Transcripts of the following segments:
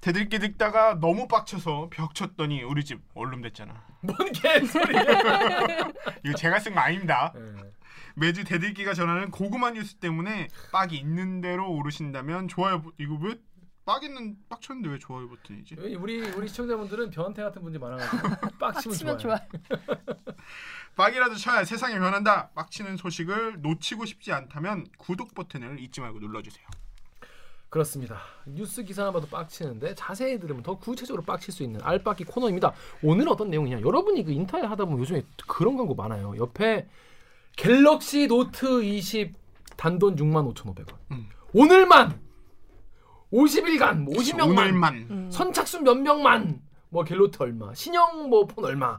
대들기 듣다가 너무 빡쳐서 벽 쳤더니 우리 집 원룸 됐잖아. 뭔 개소리야. 이거 제가 쓴 거 아닙니다. 매주 대들기가 전하는 고구마 뉴스 때문에 빡이 있는 대로 오르신다면 좋아요. 이거 왜? 빡이는 빡쳤는데 왜 좋아요 버튼이지? 우리 시청자분들은 변태 같은 분들이 많아가지고 빡치면 좋아요. 빡이라도 쳐야 세상이 변한다. 빡치는 소식을 놓치고 싶지 않다면 구독 버튼을 잊지 말고 눌러주세요. 그렇습니다. 뉴스 기사만 봐도 빡치는데 자세히 들으면 더 구체적으로 빡칠 수 있는 알빡기 코너입니다. 오늘은 어떤 내용이냐? 여러분이 그 인터넷 하다 보면 요즘에 그런 광고 많아요. 옆에 갤럭시 노트 20 단돈 65,500원. 오늘만 50일간 50명만 오늘만. 선착순 몇 명만 뭐 갤노트 얼마, 신형 뭐 폰 얼마.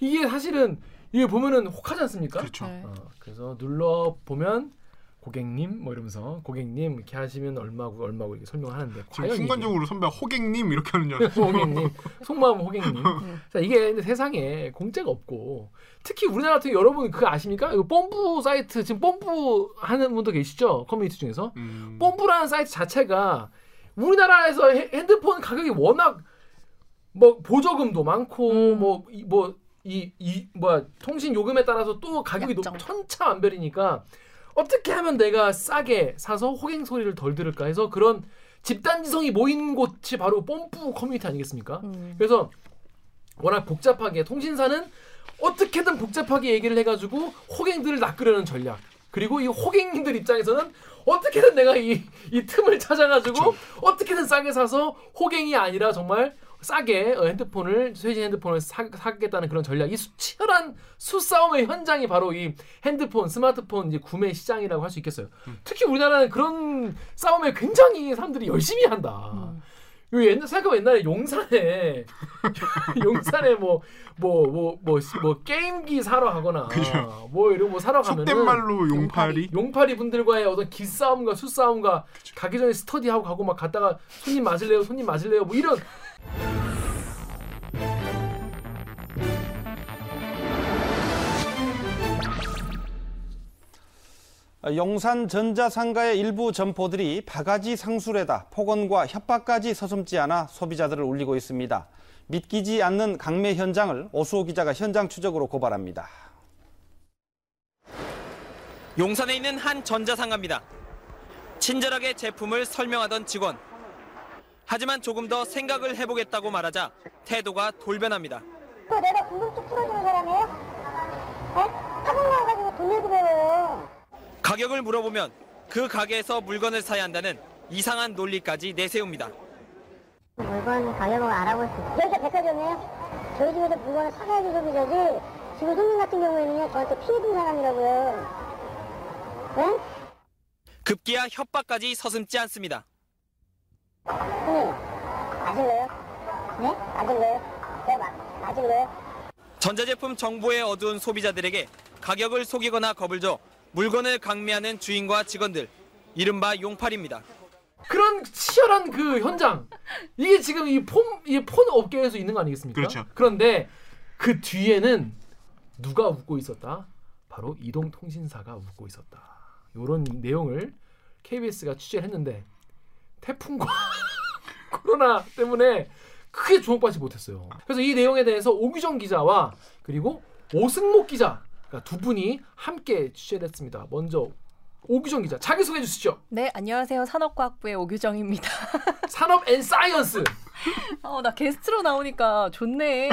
이게 사실은 이게 보면은 혹하지 않습니까? 그렇죠. 네. 그래서 눌러 보면 고객님 뭐 이러면서 고객님 이렇게 하시면 얼마고 얼마고 이렇게 설명하는데 과연 순간적으로 선배가 호객님 이렇게 하는 줄 알았어요. 호객님 속마음 호객님. 자, 이게 세상에 공짜가 없고 특히 우리나라 같은 경우 여러분 그거 아십니까? 이거 뽐뿌 사이트 지금 뽐뿌 하는 분도 계시죠? 커뮤니티 중에서 뽐뿌라는 사이트 자체가 우리나라에서 핸드폰 가격이 워낙 뭐 보조금도 많고 통신 요금에 따라서 또 가격이 천차만별이니까. 어떻게 하면 내가 싸게 사서 호갱 소리를 덜 들을까 해서 그런 집단지성이 모인 곳이 바로 뽐뿌 커뮤니티 아니겠습니까? 그래서 워낙 복잡하게 통신사는 어떻게든 복잡하게 얘기를 해가지고 호갱들을 낚으려는 전략. 그리고 이 호갱님들 입장에서는 어떻게든 내가 이 틈을 찾아가지고 그쵸. 어떻게든 싸게 사서 호갱이 아니라 정말 싸게 핸드폰을 최신 핸드폰을 사겠다는 그런 전략. 이 치열한 수싸움의 현장이 바로 이 핸드폰, 스마트폰 이제 구매 시장이라고 할 수 있겠어요. 특히 우리나라는 그런 싸움에 굉장히 사람들이 열심히 한다. 생각해보면 옛날에 용산에 뭐 게임기 사러 가거나 그쵸. 뭐 이런 거 사러 가면은 속된 말로 용팔이 분들과의 어떤 기싸움과 수싸움과 그쵸. 가기 전에 스터디하고 가고 막 갔다가 손님 맞을래요 뭐 이런. 용산 전자상가의 일부 점포들이 바가지 상술에다 폭언과 협박까지 서슴지 않아 소비자들을 울리고 있습니다. 믿기지 않는 강매 현장을 오수호 기자가 현장 추적으로 고발합니다. 용산에 있는 한 전자상가입니다. 친절하게 제품을 설명하던 직원. 하지만 조금 더 생각을 해보겠다고 말하자 태도가 돌변합니다. 내가 공금 좀 풀어주는 사람이에요? 어? 파동 나와가지고 돈 내고 배워요. 가격을 물어보면 그 가게에서 물건을 사야 한다는 이상한 논리까지 내세웁니다. 물건 가격을 알아볼 수 있어요. 저희가 백화점이에요. 저희 집에서 물건을 사가야지 소비자지. 지금 손님 같은 경우에는 저한테 피해준 사람이라고요. 응? 급기야 협박까지 서슴지 않습니다. 손님, 맞을래요? 네? 맞을래요? 네, 맞을래요? 전자제품 정보에 어두운 소비자들에게 가격을 속이거나 겁을 줘 물건을 강매하는 주인과 직원들, 이른바 용팔입니다. 그런 치열한 그 현장, 이게 지금 이 폰 업계에서 있는 거 아니겠습니까? 그렇죠. 그런데 그 뒤에는 누가 웃고 있었다? 바로 이동통신사가 웃고 있었다. 이런 내용을 KBS가 취재를 했는데 태풍과 코로나 때문에 크게 주목받지 못했어요. 그래서 이 내용에 대해서 오규정 기자와 그리고 오승목 기자 두 분이 함께 취재했습니다. 먼저 오규정 기자 자기소개해 주시죠. 네, 안녕하세요. 산업과학부의 오규정입니다. 산업 앤 사이언스. 나 게스트로 나오니까 좋네.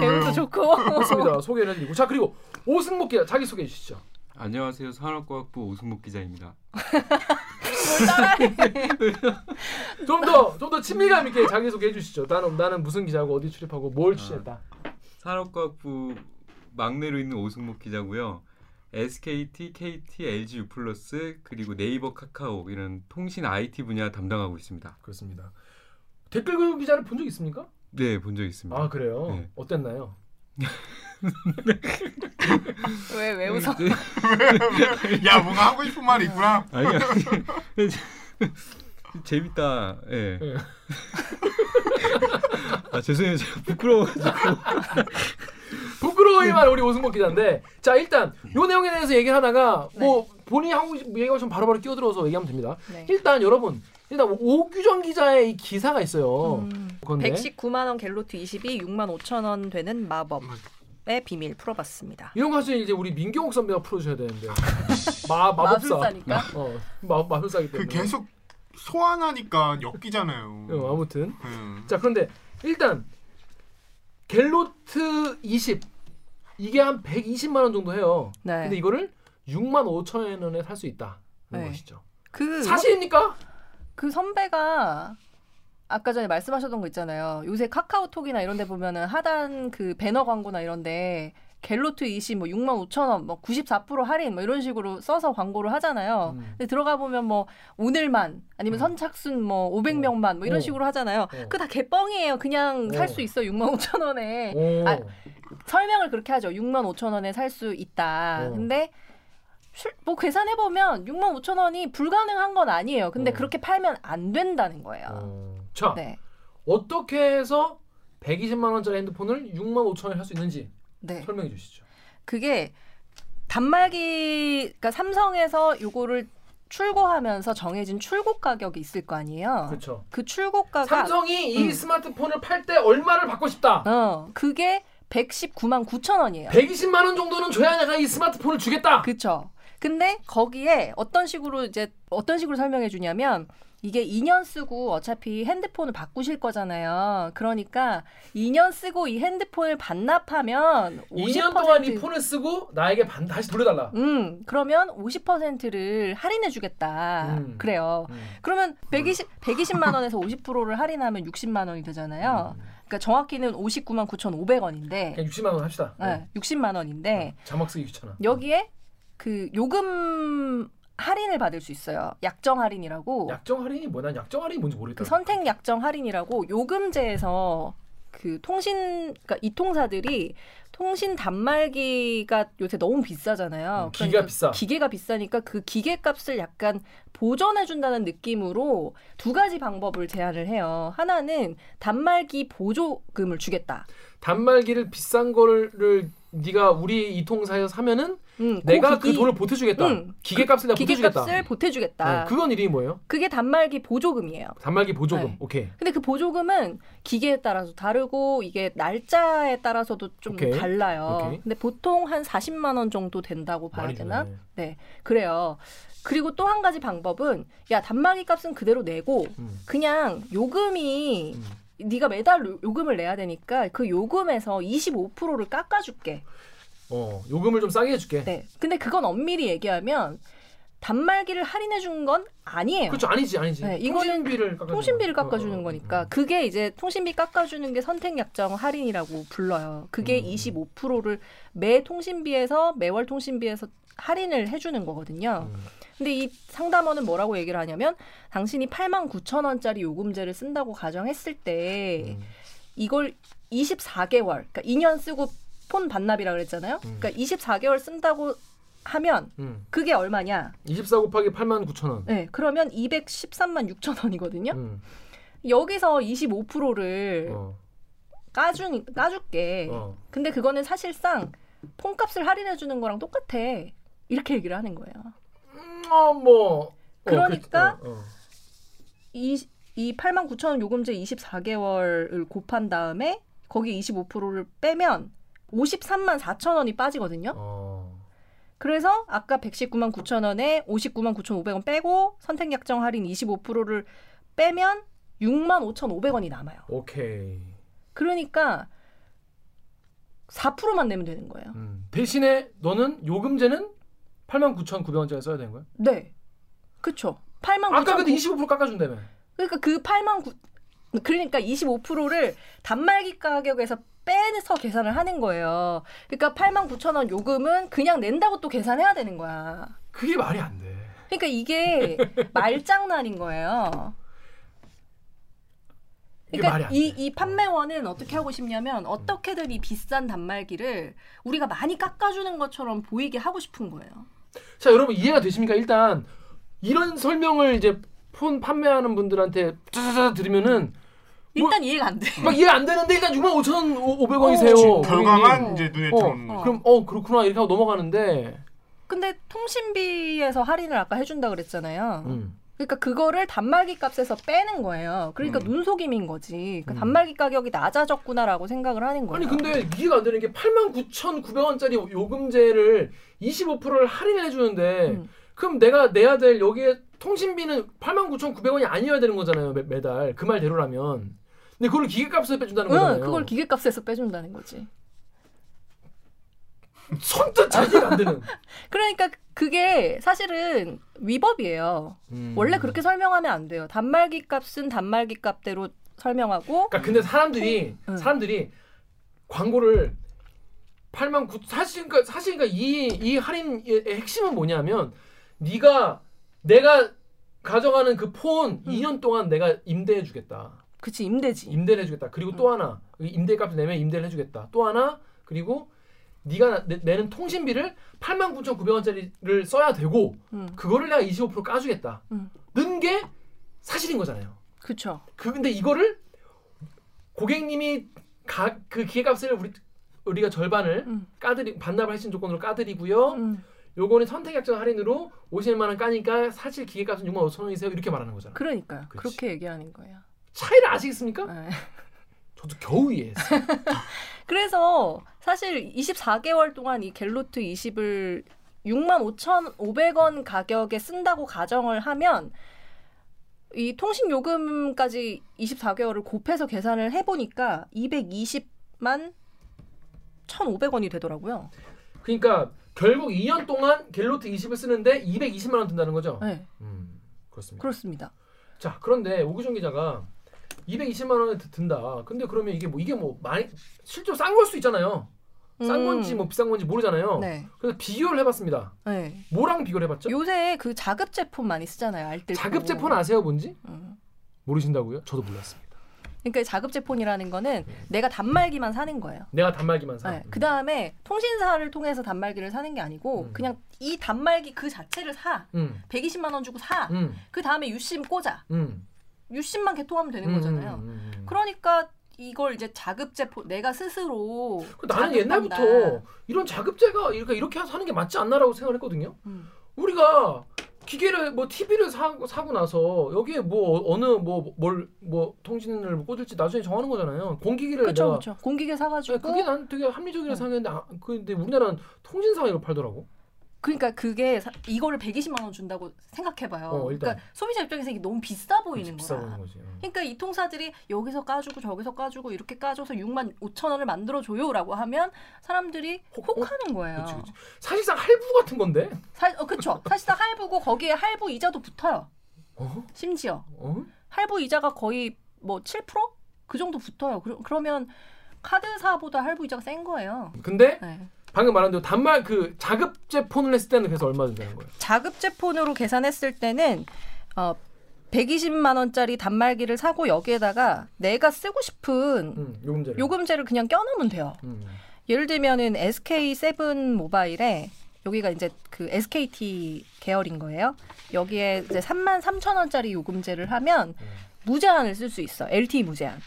배우도 좋고. 그렇습니다. 소개를 해드리고. 자, 그리고 오승목 기자 자기소개해 주시죠. 안녕하세요. 산업과학부 오승목 기자입니다. 좀 더 친밀감 있게 자기소개해 주시죠. 나는 무슨 기자고 어디 출입하고 뭘 취재했다. 산업과학부 막내로 있는 오승목 기자고요. SKT, KT, LG U+, 그리고 네이버, 카카오 이런 통신 IT 분야 담당하고 있습니다. 그렇습니다. 댓글 기자를 본 적 있습니까? 네, 본 적 있습니다. 아, 그래요? 네. 어땠나요? 왜 웃어? 야, 뭔가 하고 싶은 말이 있구나. 아니야. 재밌다. 예. 네. 아, 죄송해요. 부끄러워가지고. 부끄러워할 말 우리 오승목 기자인데. 자, 일단 요 내용에 대해서 얘기를 하다가 뭐 본인이 하고 얘기하고 좀 바로바로 끼어들어서 얘기하면 됩니다. 네. 일단 여러분. 일단 오규정 기자의 이 기사가 있어요. 119만원 갤노트 20이 65,000원 되는 마법의 비밀 풀어봤습니다. 이런 거 사실 이제 우리 민경욱 선배가 풀어주셔야 되는데. 마법사. 마술사니까. 어, 마술사기 때문에. 그 계속 소환하니까 엮이잖아요. 어, 아무튼. 자, 그런데 일단 갤노트 20 이게 한 120만원 정도 해요. 네. 근데 이거를 65,000원에 살 수 있다는 네. 것이죠. 그 사실입니까? 그 선배가 아까 전에 말씀하셨던 거 있잖아요. 요새 카카오톡이나 이런 데 보면은 하단 그 배너 광고나 이런 데 갤로트 20 뭐 65,000원 뭐 94% 할인 뭐 이런 식으로 써서 광고를 하잖아요. 근데 들어가 보면 뭐 오늘만 아니면 선착순 뭐 500명만 뭐 이런 식으로 하잖아요. 그 다 개뻥이에요. 그냥 살 수 있어. 65,000원에. 아, 설명을 그렇게 하죠. 65,000원에 살 수 있다. 근데 뭐 계산해보면 65,000원이 불가능한 건 아니에요. 근데 그렇게 팔면 안 된다는 거예요. 자, 네. 어떻게 해서 120만 원짜리 핸드폰을 65,000원에 할 수 있는지 네. 설명해 주시죠. 그게 단말기, 그러니까 삼성에서 요거를 출고하면서 정해진 출고 가격이 있을 거 아니에요. 그렇죠. 그 출고 가격. 삼성이 이 스마트폰을 팔 때 얼마를 받고 싶다. 그게 1,199,900원이에요. 120만 원 정도는 줘야 내가 이 스마트폰을 주겠다. 그렇죠. 근데 거기에 어떤 식으로 설명해 주냐면 이게 2년 쓰고 어차피 핸드폰을 바꾸실 거잖아요. 그러니까 2년 쓰고 이 핸드폰을 반납하면 2년 동안 이 폰을 쓰고 나에게 다시 돌려달라. 그러면 50%를 할인해 주겠다. 그래요. 그러면 120만 원에서 50%를 할인하면 60만 원이 되잖아요. 그러니까 정확히는 599,500원인데 그냥 60만 원 합시다. 네, 60만 원인데 자막 쓰기 귀찮아. 여기에 그 요금 할인을 받을 수 있어요. 약정 할인이라고. 약정 할인이 뭐야? 난 약정 할인이 뭔지 모르겠다. 그 선택 약정 할인이라고 요금제에서 그 통신 그러니까 이통사들이 통신 단말기가 요새 너무 비싸잖아요. 기계가 비싸. 기계가 비싸니까 그 기계 값을 약간 보전해 준다는 느낌으로 두 가지 방법을 제안을 해요. 하나는 단말기 보조금을 주겠다. 단말기를 비싼 거를 네가 우리 이통사에서 사면은 내가 그 돈을 보태주겠다. 기계값을 내가 보태주겠다. 기계값을 보태주겠다. 네, 그건 이름이 뭐예요? 그게 단말기 보조금이에요. 단말기 보조금. 네. 오케이. 근데 그 보조금은 기계에 따라서 다르고 이게 날짜에 따라서도 좀 오케이. 달라요. 오케이. 근데 보통 한 40만 원 정도 된다고 봐야 되나? 좋네. 네, 그래요. 그리고 또 한 가지 방법은 야 단말기 값은 그대로 내고 그냥 요금이 네가 매달 요금을 내야 되니까 그 요금에서 25%를 깎아줄게. 요금을 좀 싸게 해줄게. 네. 근데 그건 엄밀히 얘기하면 단말기를 할인해준 건 아니에요. 그렇죠, 아니지. 네, 이거는 통신비를 깎아주는 거니까 그게 이제 통신비 깎아주는 게 선택약정 할인이라고 불러요. 그게 25%를 매 통신비에서 매월 통신비에서 할인을 해주는 거거든요. 근데 이 상담원은 뭐라고 얘기를 하냐면 당신이 89,000원짜리 요금제를 쓴다고 가정했을 때 이걸 24개월, 그러니까 2년 쓰고 폰 반납이라고 그랬잖아요. 그러니까 24개월 쓴다고 하면 그게 얼마냐? 24 곱하기 89,000원. 네, 그러면 2,136,000원이거든요. 여기서 25%를 까줄게. 근데 그거는 사실상 폰값을 할인해주는 거랑 똑같아. 이렇게 얘기를 하는 거예요. 그러니까 이 89,000원 요금제 24개월을 곱한 다음에 거기 25%를 빼면 534,000원이 빠지거든요. 그래서 아까 1,199,000원에 599,500원 빼고 선택약정 할인 25%를 빼면 65,500원이 남아요. 오케이. 그러니까 4%만 내면 되는 거예요. 대신에 너는 요금제는 89,900원짜리 써야 되는 거야? 네. 그렇죠. 89,900원. 아까 근데 25% 깎아준다며. 그러니까 그 25%를 단말기 가격에서 빼서 계산을 하는 거예요. 그러니까 89,000원 요금은 그냥 낸다고 또 계산해야 되는 거야. 그게 말이 안 돼. 그러니까 이게 말장난인 거예요. 그러니까 이 판매원은 어떻게 하고 싶냐면 어떻게든 이 비싼 단말기를 우리가 많이 깎아주는 것처럼 보이게 하고 싶은 거예요. 자, 여러분 이해가 되십니까? 일단 이런 설명을 이제 폰 판매하는 분들한테 짜자자 들으면은 뭐 일단 이해가 안 돼. 막 이해 안 되는데 일단 65,500원이세요. 결과만 이제 눈에 들어오는 거예요. 그럼 그렇구나 이렇게 하고 넘어가는데. 근데 통신비에서 할인을 아까 해준다 그랬잖아요. 그러니까 그거를 단말기 값에서 빼는 거예요. 그러니까 눈속임인 거지. 그러니까 단말기 가격이 낮아졌구나라고 생각을 하는 거예요. 아니 근데 이해가 안 되는 게 89,900원짜리 요금제를 25%를 할인해 주는데 그럼 내가 내야 될 여기에 통신비는 89,900원이 아니어야 되는 거잖아요. 매달. 그 말대로라면. 근데 그걸 기계값에서 빼준다는 거잖아요. 그걸 기계값에서 빼준다는 거지. 손뜻 자기가 안 되는. 그러니까 그게 사실은 위법이에요. 원래 그렇게 설명하면 안 돼요. 단말기 값은 단말기 값대로 설명하고. 그러니까 근데 사람들이 광고를 89,000 사실 그러니까 이 할인의 핵심은 뭐냐면 네가 내가 가져가는 그 폰 2년 동안 내가 임대해 주겠다. 그치 임대지. 임대를 해 주겠다. 그리고 또 하나 임대값을 내면 임대를 해 주겠다. 또 하나 그리고 네가 내는 통신비를 89,900원짜리를 써야 되고 그거를 내가 25% 까주겠다. 는 게 사실인 거잖아요. 그렇죠. 근데 이거를 고객님이 그 기계값을 우리가 절반을 반납을 하신 조건으로 까드리고요. 요거는 선택약정 할인으로 50만원 까니까 사실 기계값은 65,000원이세요. 이렇게 말하는 거잖아요. 그러니까요. 그렇지. 그렇게 얘기하는 거예요. 차이를 아시겠습니까? 네. 저도 겨우 이해했어요. 그래서 사실 24개월 동안 이 갤노트 20을 65,500원 가격에 쓴다고 가정을 하면 이 통신요금까지 24개월을 곱해서 계산을 해보니까 220만 1,500원이 되더라고요. 그러니까 결국 2년 동안 갤노트 20을 쓰는데 220만 원 든다는 거죠? 네. 그렇습니다. 그렇습니다. 자, 그런데 오규정 기자가 220만 원에 든다. 근데 그러면 이게 뭐 많이 실제로 싼 걸 수 있잖아요. 싼 건지 뭐 비싼 건지 모르잖아요. 네. 그래서 비교를 해봤습니다. 네. 뭐랑 비교를 해봤죠? 요새 그 자급제 폰 많이 쓰잖아요. 알뜰폰. 자급제 폰 아세요, 뭔지? 모르신다고요? 저도 몰랐습니다. 그러니까 자급제 폰이라는 거는 내가 단말기만 사는 거예요. 내가 단말기만 사. 네. 그 다음에 통신사를 통해서 단말기를 사는 게 아니고 그냥 이 단말기 그 자체를 사. 120만 원 주고 사. 그 다음에 유심 꽂아. 유심만 개통하면 되는 거잖아요. 그러니까 이걸 이제 자급제 내가 스스로 나는 자급한다. 옛날부터 이런 자급제가 이렇게 사는 게 맞지 않나라고 생각했거든요. 우리가 기계를 뭐 TV를 사고 나서 여기에 뭐 어느 뭘 통신을 꽂을지 나중에 정하는 거잖아요. 공기기를 그렇죠. 공기계 사가지고 그게 난 되게 합리적이라 생각했는데 근데 우리나라는 통신사가 이걸 팔더라고. 그러니까 그게 이거를 120만 원 준다고 생각해봐요. 그러니까 소비자 입장에서 이게 너무 비싸 보이는 거야. 그러니까 이 통사들이 여기서 까주고 저기서 까주고 이렇게 까줘서 65,000원을 만들어줘요라고 하면 사람들이 혹하는 거예요. 그치. 사실상 할부 같은 건데? 그렇죠. 사실상 할부고 거기에 할부 이자도 붙어요. 심지어. 할부 이자가 거의 뭐 7%? 그 정도 붙어요. 그러면 카드사보다 할부 이자가 센 거예요. 근데? 네. 방금 말한 대로 단말 그 자급제 폰을 했을 때는 그래서 얼마 된다는 거예요? 자급제 폰으로 계산했을 때는 120만 원짜리 단말기를 사고 여기에다가 내가 쓰고 싶은 요금제를 그냥 껴넣으면 돼요. 예를 들면은 SK7 모바일에 여기가 이제 그 SKT 계열인 거예요. 여기에 이제 33,000원짜리 요금제를 하면 무제한을 쓸 수 있어. LTE 무제한.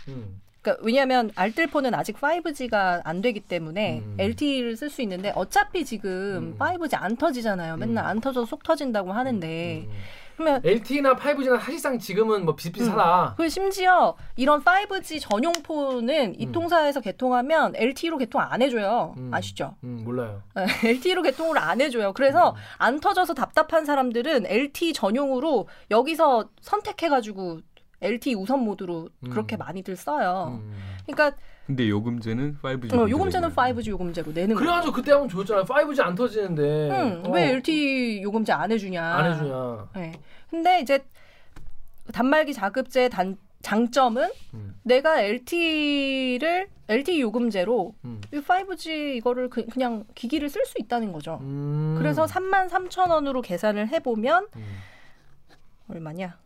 그러니까 왜냐하면 알뜰폰은 아직 5G가 안 되기 때문에 LTE를 쓸 수 있는데 어차피 지금 5G 안 터지잖아요. 맨날 안 터져서 속 터진다고 하는데 그러면 LTE나 5G나 사실상 지금은 뭐 비슷비슷하다. 그리고 심지어 이런 5G 전용 폰은 이 통사에서 개통하면 LTE로 개통 안 해줘요. 아시죠? 몰라요. LTE로 개통을 안 해줘요. 그래서 안 터져서 답답한 사람들은 LTE 전용으로 여기서 선택해가지고 LTE 우선 모드로 그렇게 많이들 써요. 그러니까 근데 요금제는 5G. 요금제는 5G 요금제로 내는 거예요. 그래가지고 그때 한번 줬잖아요. 5G 안 터지는데 왜 LTE 요금제 안 해주냐. 네. 근데 이제 단말기 자급제 장점은 내가 LTE 요금제로 5G 이거를 그냥 기기를 쓸 수 있다는 거죠. 그래서 33,000원으로 계산을 해보면 얼마냐?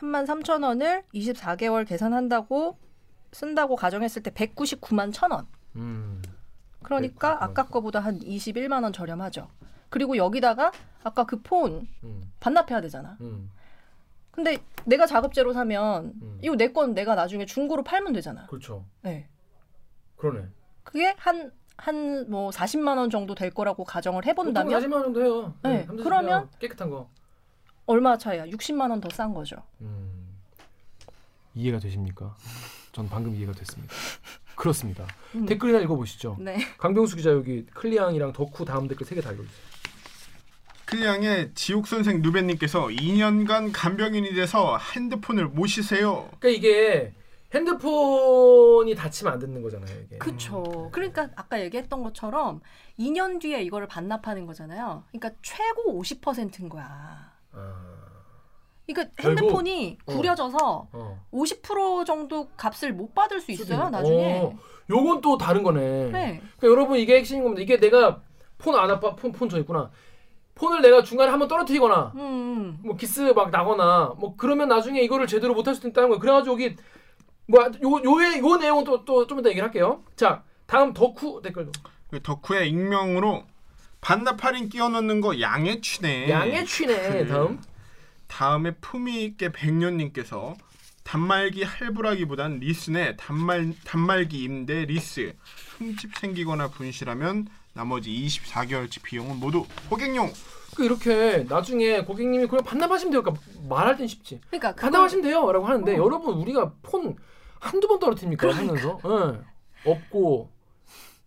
33,000원을 24개월 계산한다고 쓴다고 가정했을 때 199만 1,000원. 그러니까 199. 아까 거보다 한 21만 원 저렴하죠. 그리고 여기다가 아까 그 폰 반납해야 되잖아. 근데 내가 자급제로 사면 이거 내 건 내가 나중에 중고로 팔면 되잖아. 그렇죠. 네. 그러네. 그게 한 뭐 40만 원 정도 될 거라고 가정을 해본다면 40만 원 정도 해요. 네. 네. 그러면 깨끗한 거. 얼마 차이야? 60만 원 더 싼 거죠. 이해가 되십니까? 전 방금 이해가 됐습니다. 그렇습니다. 댓글이나 읽어보시죠. 네. 강병수 기자 여기 클리앙이랑 더쿠 다음 댓글 3개 다 읽어주세요. 클리앙의 지옥선생 누베님께서 2년간 간병인이 돼서 핸드폰을 못 쉬세요. 그러니까 이게 핸드폰이 다치면 안 듣는 거잖아요. 이게. 그렇죠. 그러니까 아까 얘기했던 것처럼 2년 뒤에 이거를 반납하는 거잖아요. 그러니까 최고 50%인 거야. 그러니까 핸드폰이 구려져서 50% 정도 값을 못 받을 수 있어요. 나중에. 요건 또 다른 거네. 네. 그러니까 여러분 이게 핵심인 겁니다. 이게 내가 폰 안 아파 폰 저 있구나. 폰을 내가 중간에 한번 떨어뜨리거나 뭐 기스 막 나거나 뭐 그러면 나중에 이거를 제대로 못할 수도 있다는 거예요. 그래가지고 여기 뭐요 내용은 또 좀 이따 얘기를 할게요. 자 다음 덕후 댓글로. 덕후의 익명으로 반납 할인 끼워 넣는 거 양해 취네. 양해 취네. 다음에 품위 있게 백년님께서 단말기 할부라기보단 리스네. 단말기 임대 리스. 흠집 생기거나 분실하면 나머지 24개월치 비용은 모두 고객용. 그 이렇게 나중에 고객님이 그냥 반납하시면 돼요. 그러니까 말할 땐 쉽지. 그러니까 반납하시면 돼요라고 하는데 여러분 우리가 폰 한두 번 떨어뜨립니까? 그러니까. 하면서 네. 없고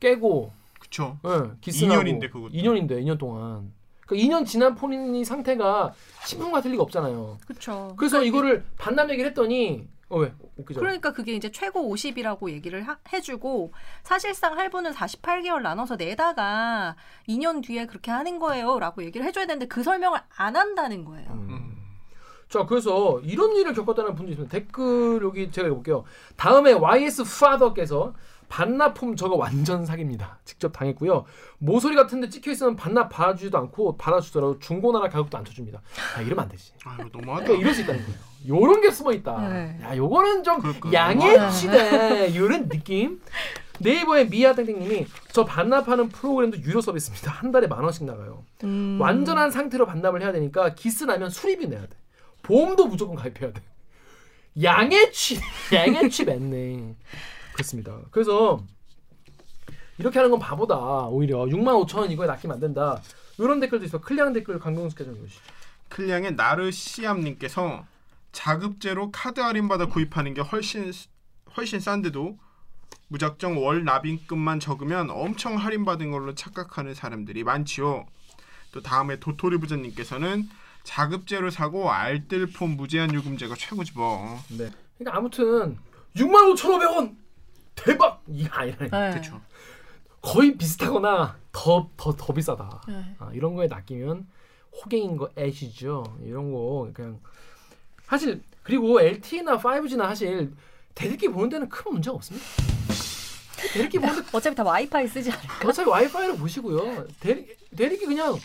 깨고. 그렇죠. 네. 2년인데 그것도. 2년 동안. 그러니까 2년 지난 폰이 상태가 신품 같을 리가 없잖아요. 그렇죠. 그래서 그러니까 이거를 반납 얘기를 했더니 왜? 그러니까 그게 이제 최고 50이라고 얘기를 해주고 사실상 할부는 48개월 나눠서 내다가 2년 뒤에 그렇게 하는 거예요 라고 얘기를 해줘야 되는데 그 설명을 안 한다는 거예요. 자 그래서 이런 일을 겪었다는 분도 있습니다. 댓글 여기 제가 읽어볼게요. 다음에 YS 파더께서 반납품 저거 완전 사기입니다. 직접 당했고요. 모서리 같은데 찍혀있으면 반납 받아주지도 않고 받아주더라도 중고나라 가격도 안 쳐줍니다. 야, 이러면 안 되지. 아유, 너무하다. 그러니까 이럴 수 있다는 거예요. 요런 게 숨어있다. 네. 야, 요거는 좀 양해치네. 요런 느낌. 네이버의 미아땡땡님이 저 반납하는 프로그램도 유료 서비스입니다. 한 달에 10,000원씩 나가요. 완전한 상태로 반납을 해야 되니까 기스 나면 수리비 내야 돼. 보험도 무조건 가입해야 돼. 양해치 맺네. 그렇습니다. 그래서 이렇게 하는 건 바보다. 오히려 65,000원 이거에 낚이면 안 된다. 이런 댓글도 있어. 클리앙 댓글 강경수 기자 좀 보시죠. 클리앙의 나르시암님께서 자급제로 카드 할인받아 구입하는 게 훨씬 싼데도 무작정 월 납입금만 적으면 엄청 할인받은 걸로 착각하는 사람들이 많지요. 또 다음에 도토리 부자님께서는 자급제로 사고 알뜰폰 무제한 요금제가 최고지 뭐. 네. 그러니까 아무튼 65,500원 대박! 이게 아니라니까. 그렇죠. 거의 비슷하거나 더 비싸다. 아, 이런 거에 낚이면 호갱인 거 애시죠. 이런 거 그냥 사실 그리고 LTE나 5G나 사실 대들기 보는 데는 큰 문제가 없습니다. 대들기 보는 어차피 다 와이파이 쓰지 않을까? 어차피 와이파이를 보시고요. 대들기 그냥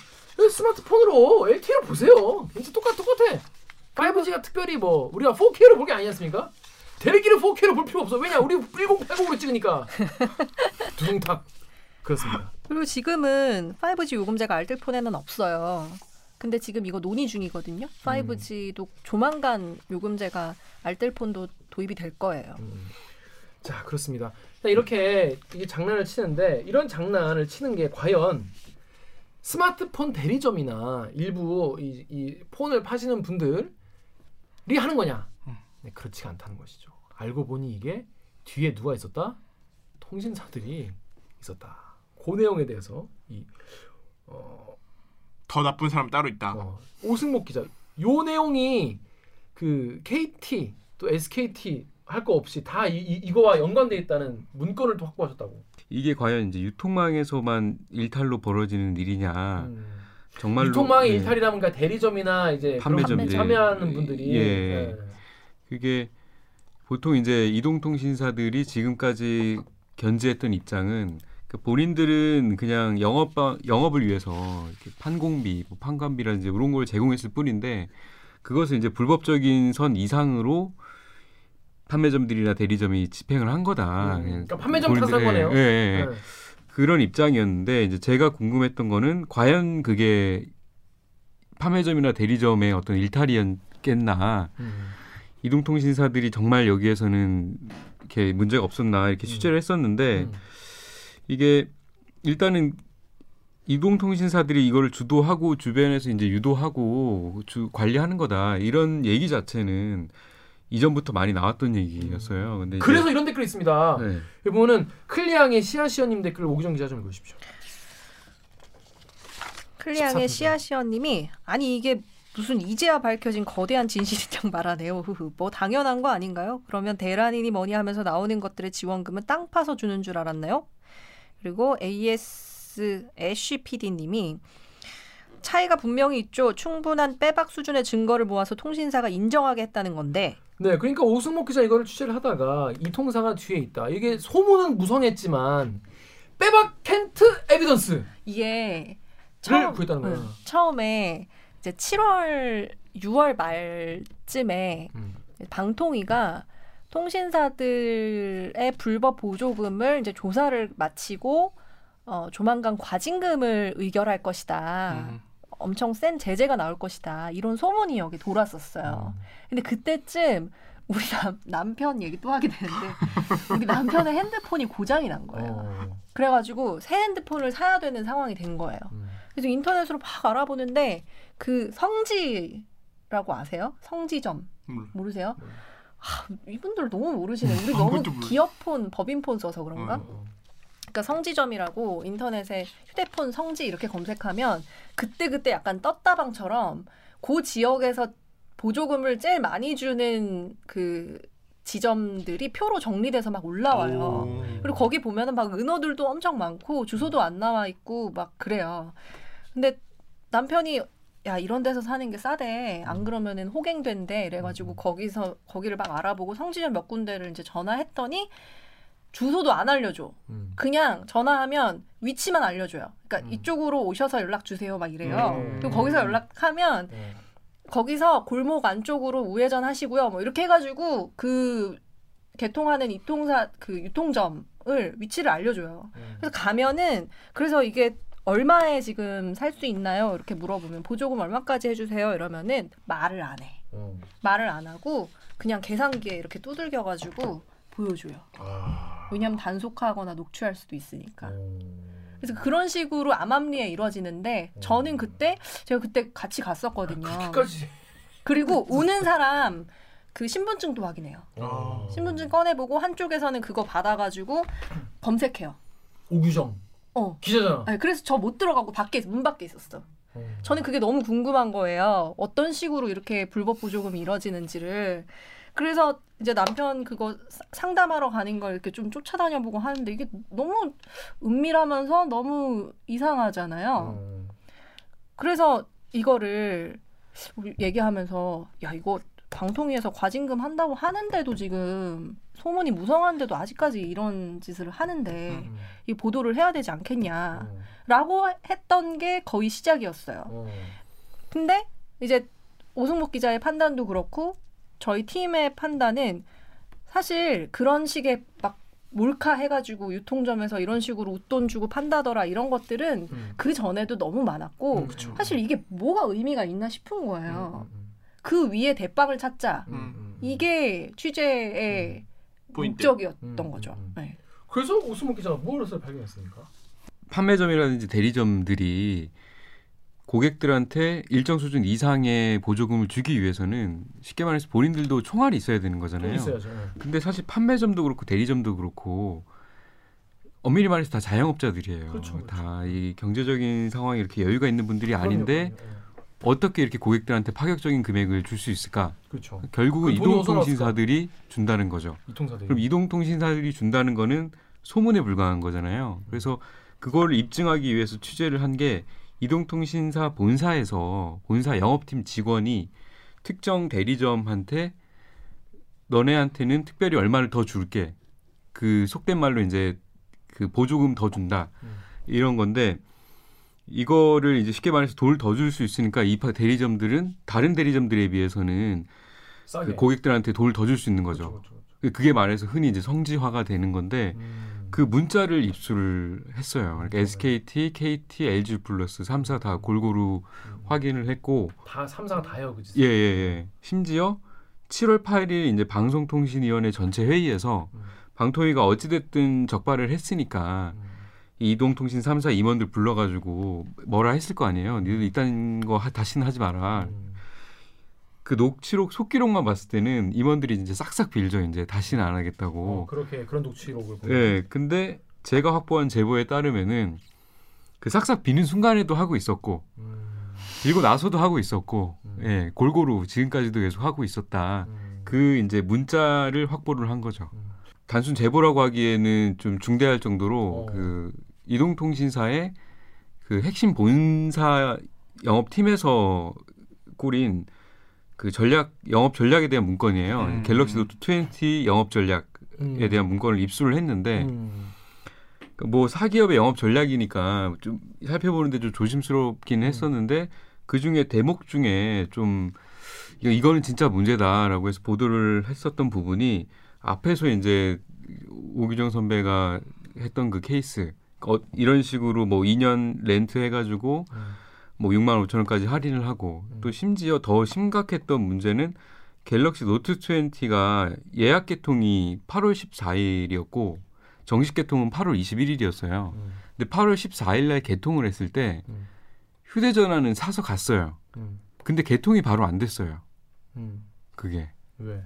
스마트폰으로 LTE를 보세요. 진짜 똑같아. 5G가 특별히 뭐 우리가 4K로 볼 게 아니지 않습니까? 대리기를 4K로 볼 필요 없어. 왜냐? 우리 1080으로 찍으니까. 두둥탁. 그렇습니다. 그리고 지금은 5G 요금제가 알뜰폰에는 없어요. 근데 지금 이거 논의 중이거든요. 5G도 조만간 요금제가 알뜰폰도 도입이 될 거예요. 자, 그렇습니다. 이렇게 이게 장난을 치는데 이런 장난을 치는 게 과연 스마트폰 대리점이나 일부 이 폰을 파시는 분들이 하는 거냐? 네, 그렇지가 않다는 것이죠. 알고 보니 이게 뒤에 누가 있었다? 통신사들이 있었다. 그 내용에 대해서 더 나쁜 사람 따로 있다. 오승목 기자. 요 내용이 그 KT 또 SKT 할 거 없이 다 이거와 연관돼 있다는 문건을 또 확보하셨다고. 이게 과연 이제 유통망에서만 일탈로 벌어지는 일이냐? 정말로 유통망의 일탈이라면 그러니까 대리점이나 이제 판매점 참여하는 분들이. 그게 보통 이제 이동통신사들이 지금까지 견지했던 입장은 본인들은 그냥 영업을 위해서 이렇게 판공비, 뭐 판관비라든지 이런 걸 제공했을 뿐인데 그것을 이제 불법적인 선 이상으로 판매점들이나 대리점이 집행을 한 거다. 그러니까 판매점 탓한 거네요. 예, 예, 예. 네. 그런 입장이었는데 이제 제가 궁금했던 거는 과연 그게 판매점이나 대리점의 어떤 일탈이었겠나. 이동통신사들이 정말 여기에서는 이렇게 문제가 없었나 이렇게 취재를 했었는데 이게 일단은 이동통신사들이 이걸 주도하고 주변에서 이제 유도하고 관리하는 거다 이런 얘기 자체는 이전부터 많이 나왔던 얘기였어요. 근데 그래서 이런 댓글이 있습니다. 네. 이 부분은 클리앙의 시아시어님 댓글 오규정 기자 좀 읽어주십시오. 클리앙의 시아시어님이 아니 이게 무슨 이제야 밝혀진 거대한 진실이랑 말하네요. 뭐 당연한 거 아닌가요? 그러면 대란이니 뭐니 하면서 나오는 것들의 지원금은 땅 파서 주는 줄 알았나요? 그리고 AS 애쉬 PD님이 차이가 분명히 있죠. 충분한 빼박 수준의 증거를 모아서 통신사가 인정하게 했다는 건데. 네, 그러니까 오승목 기자 이거를 취재를 하다가 이 통사가 뒤에 있다. 이게 소문은 무성했지만 빼박 캔트 에비던스 이게 처음 구했다는 거예요. 처음에 이제 7월, 6월 말쯤에 방통위가 통신사들의 불법 보조금을 이제 조사를 마치고 조만간 과징금을 의결할 것이다. 엄청 센 제재가 나올 것이다. 이런 소문이 여기 돌았었어요. 근데 그때쯤 우리 남편 얘기 또 하게 되는데 우리 남편의 핸드폰이 고장이 난 거예요. 그래가지고 새 핸드폰을 사야 되는 상황이 된 거예요. 그래서 인터넷으로 막 알아보는데 그 성지라고 아세요? 성지점 모르세요? 아, 이분들 너무 모르시네. 우리 너무 기업폰, 법인폰 써서 그런가? 그러니까 성지점이라고 인터넷에 휴대폰 성지 이렇게 검색하면 그때그때 약간 떴다방처럼 그 지역에서 보조금을 제일 많이 주는 그 지점들이 표로 정리돼서 막 올라와요. 그리고 거기 보면은 막 은어들도 엄청 많고 주소도 안 나와 있고 막 그래요. 근데 남편이 야 이런 데서 사는 게 싸대. 안 그러면은 호갱된대. 이래가지고 거기를 막 알아보고 성지점 몇 군데를 이제 전화했더니 주소도 안 알려줘. 그냥 전화하면 위치만 알려줘요. 그러니까 이쪽으로 오셔서 연락 주세요. 막 이래요. 그럼 거기서 연락하면 거기서 골목 안쪽으로 우회전 하시고요. 뭐 이렇게 해가지고 그 개통하는 유통점을 위치를 알려줘요. 그래서 가면은 그래서 이게 얼마에 지금 살 수 있나요? 이렇게 물어보면 보조금 얼마까지 해주세요? 이러면은 말을 안 해. 말을 안 하고 그냥 계산기에 이렇게 두들겨가지고 보여줘요. 왜냐하면 단속하거나 녹취할 수도 있으니까. 그래서 그런 식으로 암암리에 이루어지는데 저는 그때 제가 그때 같이 갔었거든요. 그렇게까지. 그리고 오는 사람 그 신분증도 확인해요. 신분증 꺼내보고 한쪽에서는 그거 받아가지고 검색해요. 오규정. 기자잖아. 네, 그래서 저 못 들어가고 문 밖에 있었어. 저는 그게 너무 궁금한 거예요. 어떤 식으로 이렇게 불법 보조금이 이루어지는지를. 그래서 이제 남편 그거 상담하러 가는 걸 이렇게 좀 쫓아다녀보고 하는데 이게 너무 은밀하면서 너무 이상하잖아요. 그래서 이거를 우리 얘기하면서 야 이거 방통위에서 과징금 한다고 하는데도 지금 소문이 무성한데도 아직까지 이런 짓을 하는데 이 보도를 해야 되지 않겠냐라고 했던 게 거의 시작이었어요. 근데 이제 오승목 기자의 판단도 그렇고 저희 팀의 판단은 사실 그런 식의 막 몰카 해가지고 유통점에서 이런 식으로 웃돈 주고 판다더라 이런 것들은 그 전에도 너무 많았고 사실 이게 뭐가 의미가 있나 싶은 거예요. 그 위에 대빵을 찾자. 이게 취재의 목적이었던 거죠. 네. 그래서 오승목 기자가 무엇을 발견했습니까? 판매점이라든지 대리점들이 고객들한테 일정 수준 이상의 보조금을 주기 위해서는 쉽게 말해서 본인들도 총알이 있어야 되는 거잖아요. 있어야죠. 근데 사실 판매점도 그렇고 대리점도 그렇고 엄밀히 말해서 다 자영업자들이에요. 그렇죠. 다 이 경제적인 상황에 이렇게 여유가 있는 분들이 아닌데 어떻게 이렇게 고객들한테 파격적인 금액을 줄 수 있을까? 그렇죠. 결국은 이동통신사들이 준다는 거죠. 그럼 이동통신사들이 준다는 거는 소문에 불과한 거잖아요. 그래서 그걸 입증하기 위해서 취재를 한 게 이동통신사 본사에서 본사 영업팀 직원이 특정 대리점한테 너네한테는 특별히 얼마를 더 줄게. 그 속된 말로 이제 그 보조금 더 준다. 이런 건데 이거를 이제 쉽게 말해서 돈을 더 줄 수 있으니까 이 대리점들은 다른 대리점들에 비해서는 그 고객들한테 돈을 더 줄 수 있는 거죠. 그렇죠. 그게 말해서 흔히 이제 성지화가 되는 건데 그 문자를 입수를 했어요. 그러니까 SKT, KT, LG 플러스 3사 다 골고루 확인을 했고 다 3사가 다요, 그치? 예, 예, 예. 심지어 7월 8일 이제 방송통신위원회 전체 회의에서 방통위가 어찌됐든 적발을 했으니까 이동통신 3사 임원들 불러가지고 뭐라 했을 거 아니에요. 니들 이딴 거 다시는 하지 마라. 그 녹취록, 속기록만 봤을 때는 임원들이 이제 싹싹 빌죠. 이제 다시는 안 하겠다고. 그렇게 그런 녹취록을 보면. 네, 근데 제가 확보한 제보에 따르면은 그 싹싹 비는 순간에도 하고 있었고, 빌고 나서도 하고 있었고, 예, 골고루 지금까지도 계속 하고 있었다. 그 이제 문자를 확보를 한 거죠. 단순 제보라고 하기에는 좀 중대할 정도로 그 이동통신사의 그 핵심 본사 영업팀에서 꾸린 그 전략, 영업 전략에 대한 문건이에요. 갤럭시 노트 20 영업 전략에 대한 문건을 입수를 했는데 뭐 사기업의 영업 전략이니까 좀 살펴보는데 좀 조심스럽긴 했었는데 그 중에 대목 중에 좀 이거는 진짜 문제다라고 해서 보도를 했었던 부분이 앞에서 이제 오규정 선배가 했던 그 케이스 이런 식으로 뭐 2년 렌트 해가지고 뭐 65,000원까지 할인을 하고 또 심지어 더 심각했던 문제는 갤럭시 노트 20가 예약 개통이 8월 14일이었고 정식 개통은 8월 21일이었어요. 근데 8월 14일 날 개통을 했을 때 휴대전화는 사서 갔어요. 근데 개통이 바로 안 됐어요. 그게. 왜?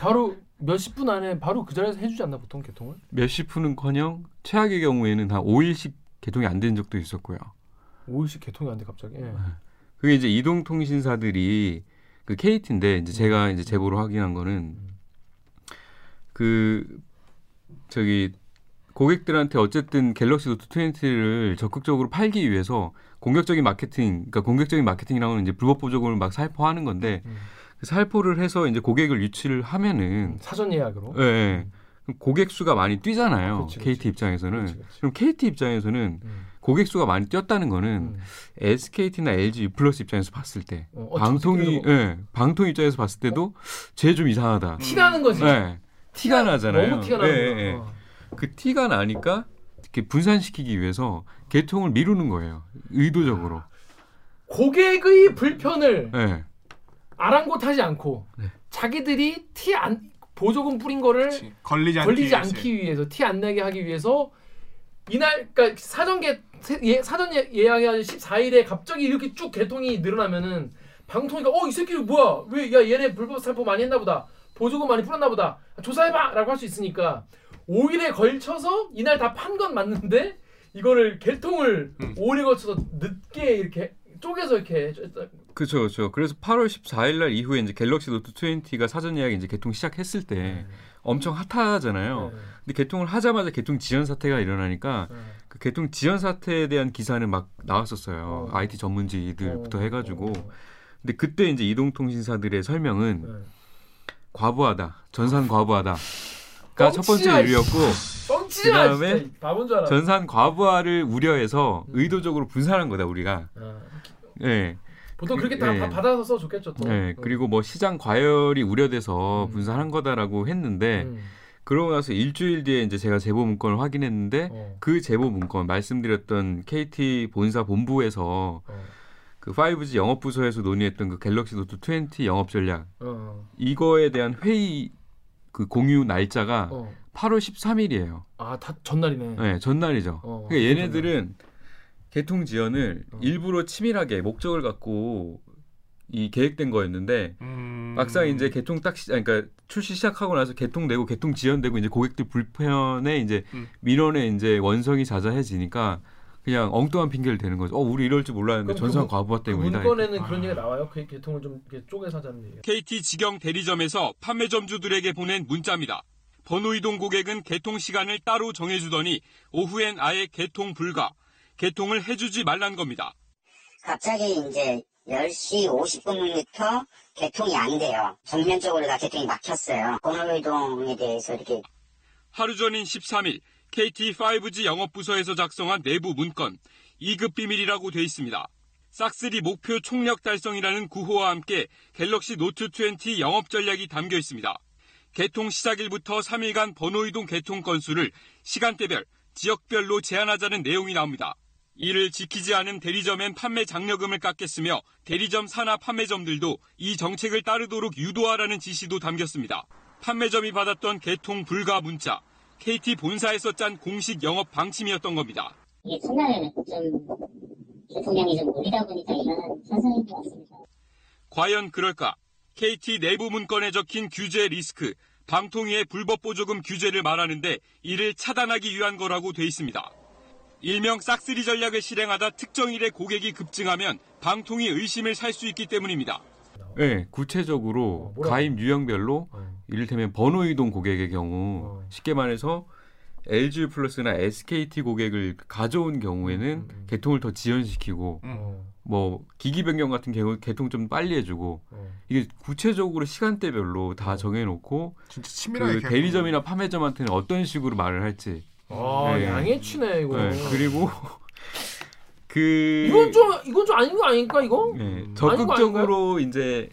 바로 몇십 분 안에 바로 그 자리에서 해주지 않나 보통 개통을? 몇십 분은커녕 최악의 경우에는 한 5일씩 개통이 안 된 적도 있었고요. 5일씩 개통이 안 돼 갑자기. 예. 그게 이제 이동통신사들이 그 KT인데 이제 제가 이제 제보로 확인한 거는 그 저기 고객들한테 어쨌든 갤럭시 노트 20를 적극적으로 팔기 위해서 공격적인 마케팅, 그러니까 공격적인 마케팅이라고는 이제 불법 보조금을 막 살포하는 건데 그 살포를 해서 이제 고객을 유치를 하면은 사전 예약으로. 예. 예. 고객 수가 많이 뛰잖아요. 그치, KT 그치. 입장에서는. 그치, 그치. 그럼 KT 입장에서는 고객 수가 많이 뛰었다는 거는 SKT나 LG U+ 입장에서 봤을 때 방통위, 예, 방통위 입장에서 봤을 때도 쟤 좀 이상하다. 티나는 거지. 예, 티가 나잖아요. 너무 티가 나는 거예요. 예, 예. 그 티가 나니까 이렇게 분산시키기 위해서 개통을 미루는 거예요. 의도적으로. 고객의 불편을 예. 아랑곳하지 않고 네. 자기들이 티 안 보조금 뿌린 거를 그치. 걸리지 않기 위해서 티 안 나게 하기 위해서 이날 그러니까 사전 예약이 한 14일에 갑자기 이렇게 쭉 개통이 늘어나면은 방통위가 이 새끼 뭐야 왜 야 얘네 불법 살포 많이 했나 보다 보조금 많이 뿌렸나 보다 조사해봐라고 할 수 있으니까 5일에 걸쳐서 이날 다 판 건 맞는데 이거를 개통을 5일에 걸쳐서 늦게 이렇게 쪼개서 이렇게 그렇죠, 그렇죠. 그래서 8월 14일 날 이후에 이제 갤럭시 노트 20가 사전 예약 이제 개통 시작했을 때 엄청 핫하잖아요. 근데 개통을 하자마자 개통 지연 사태가 일어나니까 그 개통 지연 사태에 대한 기사는 막 나왔었어요. IT 전문지들부터 해가지고. 근데 그때 이제 이동통신사들의 설명은 과부하다, 전산 과부하다가 첫 번째 이유였고 뻥치지 마, 그다음에 전산 과부하를 우려해서 의도적으로 분산한 거다 우리가. 네. 보통 그렇게 다 예. 받아서 써줬겠죠. 또. 예. 그리고 뭐 시장 과열이 우려돼서 분산한 거다라고 했는데 그러고 나서 일주일 뒤에 이제 제가 제보 문건을 확인했는데 그 제보 문건 말씀드렸던 KT 본사 본부에서 그 5G 영업 부서에서 논의했던 그 갤럭시 노트 20 영업 전략 이거에 대한 회의 그 공유 날짜가 8월 13일이에요. 아, 다 전날이네. 네, 전날이죠. 그러니까 얘네들은 개통 지연을 일부러 치밀하게 목적을 갖고 이 계획된 거였는데 막상 이제 개통 딱 그러니까 출시 시작하고 나서 개통되고 개통 지연되고 이제 고객들 불편에 이제 민원에 이제 원성이 자자해지니까 그냥 엉뚱한 핑계를 대는 거죠. 우리 이럴 줄 몰랐는데 전산 과부하 때문이다. 문건에는 그런 얘기가 나와요. 그 개통을 좀 이렇게 쪼개서 하자는 얘기. KT 직영 대리점에서 판매점주들에게 보낸 문자입니다. 번호 이동 고객은 개통 시간을 따로 정해주더니 오후엔 아예 개통 불가. 개통을 해주지 말란 겁니다. 갑자기 이제 10시 50분부터 개통이 안 돼요. 전면적으로 다 개통이 막혔어요. 번호 이동에 대해서 이렇게. 하루 전인 13일 KT 5G 영업부서에서 작성한 내부 문건. 2급 비밀이라고 돼 있습니다. 싹쓸이 목표 총력 달성이라는 구호와 함께 갤럭시 노트 20 영업 전략이 담겨 있습니다. 개통 시작일부터 3일간 번호 이동 개통 건수를 시간대별, 지역별로 제한하자는 내용이 나옵니다. 이를 지키지 않은 대리점엔 판매 장려금을 깎겠으며 대리점 산하 판매점들도 이 정책을 따르도록 유도하라는 지시도 담겼습니다. 판매점이 받았던 개통 불가 문자, KT 본사에서 짠 공식 영업 방침이었던 겁니다. 이게 첫날 개통량이 좀 오르다 보니까 이런 현상인 것 같습니다. 과연 그럴까? KT 내부 문건에 적힌 규제 리스크, 방통위의 불법 보조금 규제를 말하는데 이를 차단하기 위한 거라고 돼 있습니다. 일명 싹쓸이 전략을 실행하다 특정일에 고객이 급증하면 방통위 의심을 살 수 있기 때문입니다. 네, 구체적으로 가입 유형별로 이를테면 번호 이동 고객의 경우 쉽게 말해서 LG U+나 SKT 고객을 가져온 경우에는 개통을 더 지연시키고 뭐 기기 변경 같은 경우 개통 좀 빨리 해주고 이게 구체적으로 시간대별로 다 정해놓고 진짜 치밀하게 그 대리점이나 판매점한테는 어떤 식으로 말을 할지. 아 네. 양해치네 이거. 네. 그리고 그 이건 좀 아닌 거 아닐까 이거? 네. 적극적으로 이제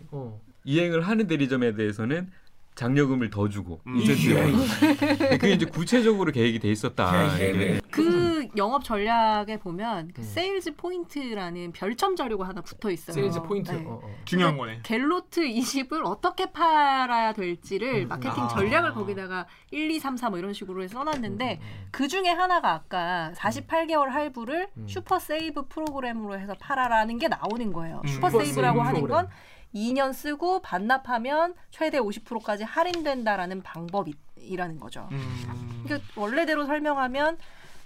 이행을 하는 대리점에 대해서는 장려금을 더 주고 그게 이제 구체적으로 계획이 돼 있었다. 그 영업 전략에 보면 그 세일즈 포인트라는 별점 저류가 하나 붙어 있어요. 세일즈 포인트 네. 중요한 거네. 갤노트 20을 어떻게 팔아야 될지를 마케팅 전략을 거기다가 1, 2, 3, 4 뭐 이런 식으로 해서 써놨는데 그 중에 하나가 아까 48개월 할부를 슈퍼 세이브 프로그램으로 해서 팔아라는 게 나오는 거예요. 슈퍼 세이브라고 하는 프로그램. 건 2년 쓰고 반납하면 최대 50%까지 할인된다라는 방법이라는 거죠. 그러니까 원래대로 설명하면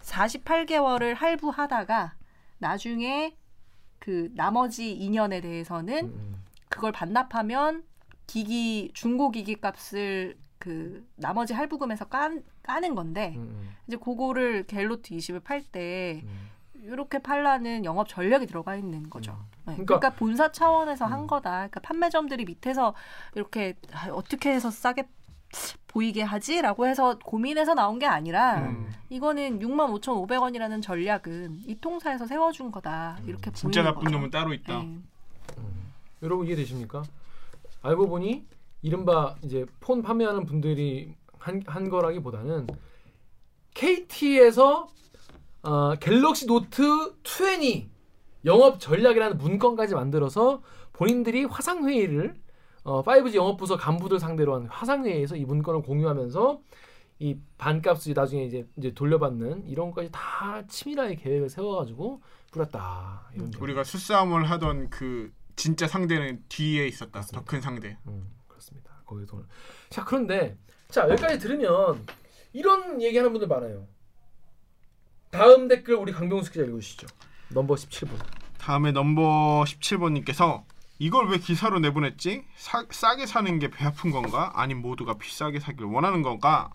48개월을 할부하다가 나중에 그 나머지 2년에 대해서는 그걸 반납하면 기기 중고기기 값을 그 나머지 할부금에서 까는 건데 이제 그거를 갤노트 20을 팔 때 이렇게 팔라는 영업 전략이 들어가 있는 거죠. 네. 그러니까 본사 차원에서 한 거다. 그러니까 판매점들이 밑에서 이렇게 어떻게 해서 싸게 보이게 하지라고 해서 고민해서 나온 게 아니라 이거는 65,500원이라는 전략은 이 통사에서 세워준 거다. 이렇게 보이는 거죠. 진짜 나쁜 놈은 따로 있다. 네. 여러분 이해되십니까? 알고 보니 이른바 이제 폰 판매하는 분들이 한 거라기보다는 KT에서 갤럭시 노트 20 영업 전략이라는 문건까지 만들어서 본인들이 화상회의를 5G 영업부서 간부들 상대로 한 화상회의에서 이 문건을 공유하면서 이 반값을 나중에 이제 돌려받는 이런 것까지 다 치밀하게 계획을 세워가지고 뿌렸다. 이런 우리가 수싸움을 하던 그 진짜 상대는 뒤에 있었다. 더 큰 상대. 그렇습니다. 거기서 오늘. 자 그런데 자 여기까지 들으면 이런 얘기하는 분들 많아요. 다음 댓글 우리 강병수 기자 읽으시죠. 넘버 17번. 다음에 넘버 17번님께서 이걸 왜 기사로 내보냈지? 싸게 사는 게 배 아픈 건가? 아님 모두가 비싸게 사길 원하는 건가?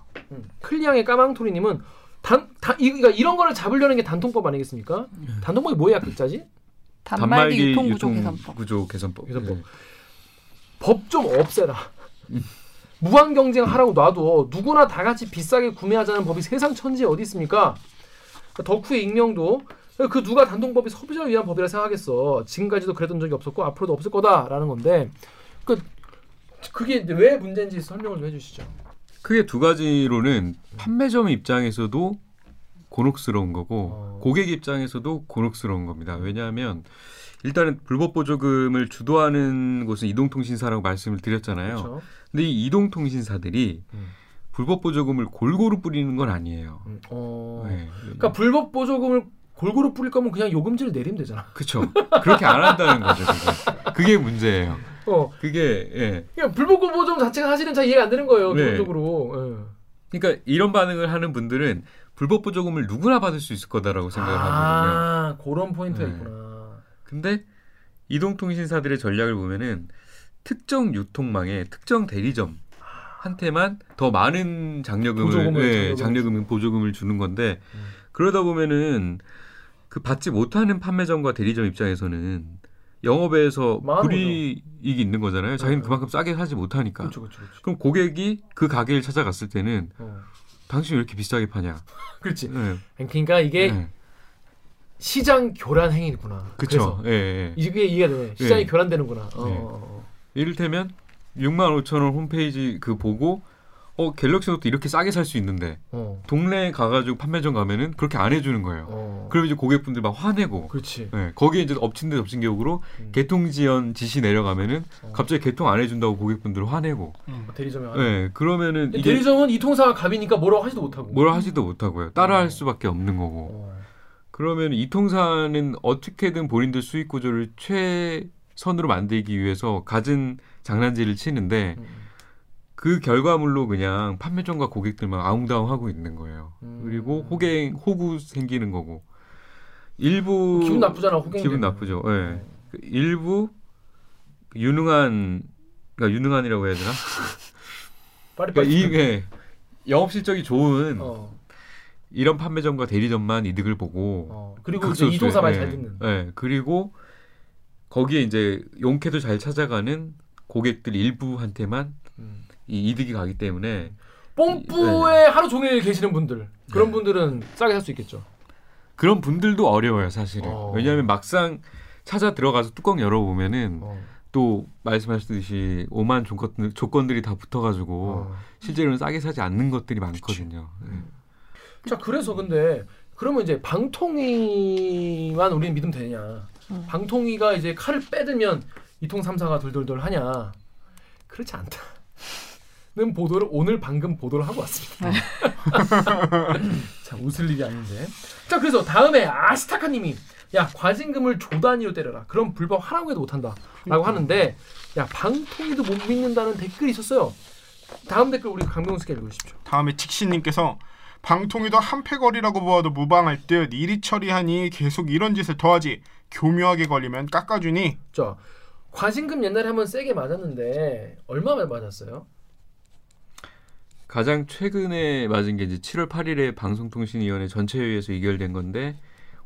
클리앙의 까망토리님은 그러니까 이런 거를 잡으려는 게 단통법 아니겠습니까? 단통법이 뭐야 글자지? 단말기 유통구조 개선법. 네. 법 좀 없애라. 무한 경쟁하라고 놔둬. 누구나 다 같이 비싸게 구매하자는 법이 세상 천지에 어디 있습니까? 더쿠의 익명도 그 누가 단통법이 소비자를 위한 법이라 생각하겠어. 지금까지도 그랬던 적이 없었고 앞으로도 없을 거다라는 건데 그게 왜 문제인지 설명을 좀 해주시죠. 그게 두 가지로는 판매점 입장에서도 곤혹스러운 거고 고객 입장에서도 곤혹스러운 겁니다. 왜냐하면 일단은 불법 보조금을 주도하는 곳은 이동통신사라고 말씀을 드렸잖아요. 그렇죠. 근데 이 이동통신사들이 불법 보조금을 골고루 뿌리는 건 아니에요. 네. 그러니까 불법 보조금을 골고루 뿌릴 거면 그냥 요금제를 내리면 되잖아. 그렇죠. 그렇게 안 한다는 거죠. 그게 문제예요. 그게 예. 그냥 불법 보조금 자체가 사실은 잘 이해가 안 되는 거예요. 기본적으로. 네. 예. 그러니까 이런 반응을 하는 분들은 불법 보조금을 누구나 받을 수 있을 거다라고 생각을 하거든요. 그런 포인트가 네. 있구나. 근데 이동통신사들의 전략을 보면은 특정 유통망에 특정 대리점 한테만 더 많은 장려금 보조금을 주는 건데 그러다 보면은 그 받지 못하는 판매점과 대리점 입장에서는 영업에서 불이익이 있는 거잖아요. 자기는 그만큼 싸게 사지 못하니까. 그쵸. 그럼 고객이 그 가게를 찾아갔을 때는 당신이 왜 이렇게 비싸게 파냐. 그렇지. 네. 그러니까 이게 시장 교란 행위구나. 그렇죠. 예, 예. 이게 이해가 되네. 시장이 예. 교란되는구나. 예. 이를테면 65,000원 홈페이지 그 보고 갤럭시 노트 이렇게 싸게 살 수 있는데 동네에 가가지고 판매점 가면은 그렇게 안 해주는 거예요. 그럼 이제 고객분들 막 화내고. 그렇지. 네, 거기에 이제 엎친 데 덮친 격으로 개통 지연 지시 내려가면은 갑자기 개통 안 해준다고 고객분들 화내고. 대리점에. 네, 그러면은 이게 대리점은 이 통사가 갑이니까 뭐라고 하지도 못하고. 뭐라고 하지도 못하고요. 따라할 수밖에 없는 거고. 그러면 이 통사는 어떻게든 본인들 수익 구조를 최선으로 만들기 위해서 갖은 장난질을 치는데. 그 결과물로 그냥 판매점과 고객들만 아웅다웅하고 있는 거예요. 그리고 호갱 호구 생기는 거고 일부 기분 나쁘잖아. 호갱 기분 나쁘죠. 예. 네. 일부 유능한 그러니까 유능한이라고 해야 되나? 빠리빠리. 그러니까 예. 영업 실적이 좋은 이런 판매점과 대리점만 이득을 보고 그리고 이제 이동사 많이 잘 듣는. 예. 네. 그리고 거기에 이제 용케도 잘 찾아가는 고객들 일부한테만 이 이득이 가기 때문에 뽐뿌에 네. 하루 종일 계시는 분들 그런 네. 분들은 싸게 살 수 있겠죠. 그런 분들도 어려워요 사실은. 왜냐하면 막상 찾아 들어가서 뚜껑 열어보면은 또 말씀하셨듯이 오만 조건들이 다 붙어가지고 실제로는 싸게 사지 않는 것들이 많거든요. 네. 자 그래서 근데 그러면 이제 방통위만 우리는 믿으면 되냐? 방통위가 이제 칼을 빼들면 이통삼사가 돌돌돌 하냐? 그렇지 않다. 는 보도를 오늘 방금 보도를 하고 왔습니다. 자 웃을 일이 아닌데. 자 그래서 다음에 아스타카님이 야 과징금을 조 단위로 때려라. 그럼 불법 하라고 해도 못한다라고 하는데 야 방통위도 못 믿는다는 댓글이 있었어요. 다음 댓글 우리 강병수 읽어주십시오. 다음에 틱시님께서 방통위도 한패거리라고 보아도 무방할 듯 이리 처리하니 계속 이런 짓을 더하지 교묘하게 걸리면 깎아주니. 자 과징금 옛날에 한번 세게 맞았는데 얼마나 맞았어요? 가장 최근에 맞은 게 이제 7월 8일에 방송통신위원회 전체회의에서 의결된 건데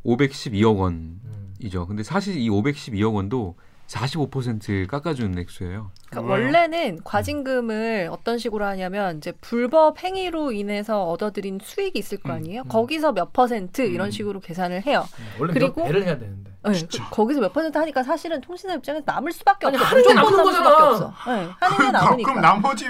512억 원이죠. 근데 사실 이 512억 원도 45% 깎아주는 액수예요. 그러니까 원래는 과징금을 어떤 식으로 하냐면 이제 불법 행위로 인해서 얻어들인 수익이 있을 거 아니에요. 거기서 몇 퍼센트 이런 식으로 계산을 해요. 원래 그리고 배를 해야 되는데. 네, 거기서 몇 퍼센트 하니까 사실은 통신사 입장에서 남을 수밖에 없어. 한해 남는 거잖아. 네, 한해 남으니까. 그럼 남머지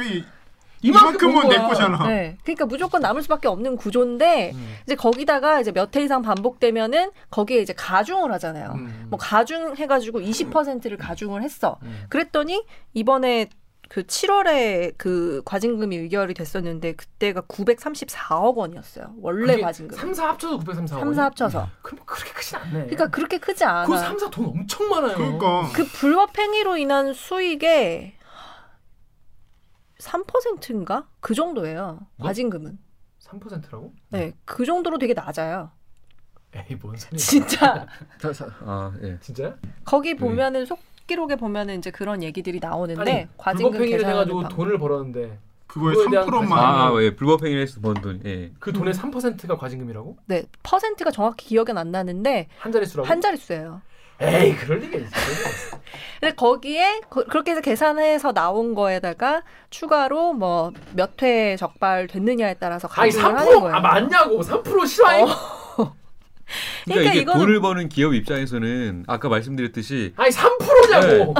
이만큼은 내 거잖아. 네, 그러니까 무조건 남을 수밖에 없는 구조인데 이제 거기다가 이제 몇 해 이상 반복되면은 거기에 이제 가중을 하잖아요. 뭐 가중해가지고 20%를 가중을 했어. 그랬더니 이번에 그 7월에 그 과징금이 의결이 됐었는데 그때가 934억 원이었어요. 원래 과징금. 3사 합쳐서 934억 원. 3사 합쳐서. 그럼 그렇게 크지 않네. 그러니까 그렇게 크지 않아. 그 3사 돈 엄청 많아요. 그러니까. 그 불법 행위로 인한 수익에 3%인가? 그 정도예요. 뭐? 과징금은. 3%라고? 네. 그 정도로 되게 낮아요. 에이, 뭔 소리야. 진짜. 아, 예. 진짜요? 거기 보면은 속기록에 보면은 이제 그런 얘기들이 나오는데 아니, 과징금 불법행위를 해가지고 돈을 벌었는데 그거에 3%만. 예. 불법행위를 해서 번 돈. 예. 그 돈의 3%가 과징금이라고? 네. 퍼센트가 정확히 기억은 안 나는데 한 자릿수라고? 한 자릿수예요. 에이, 그럴 리가 있어. 근데 거기에 그렇게 해서 계산해서 나온 거에다가 추가로 뭐 몇 회 적발됐느냐에 따라서 가중을 하는 거예요. 아, 맞냐고. 3% 실화해. 그러니까 이게 이거는 돈을 버는 기업 입장에서는 아까 말씀드렸듯이 3%냐고.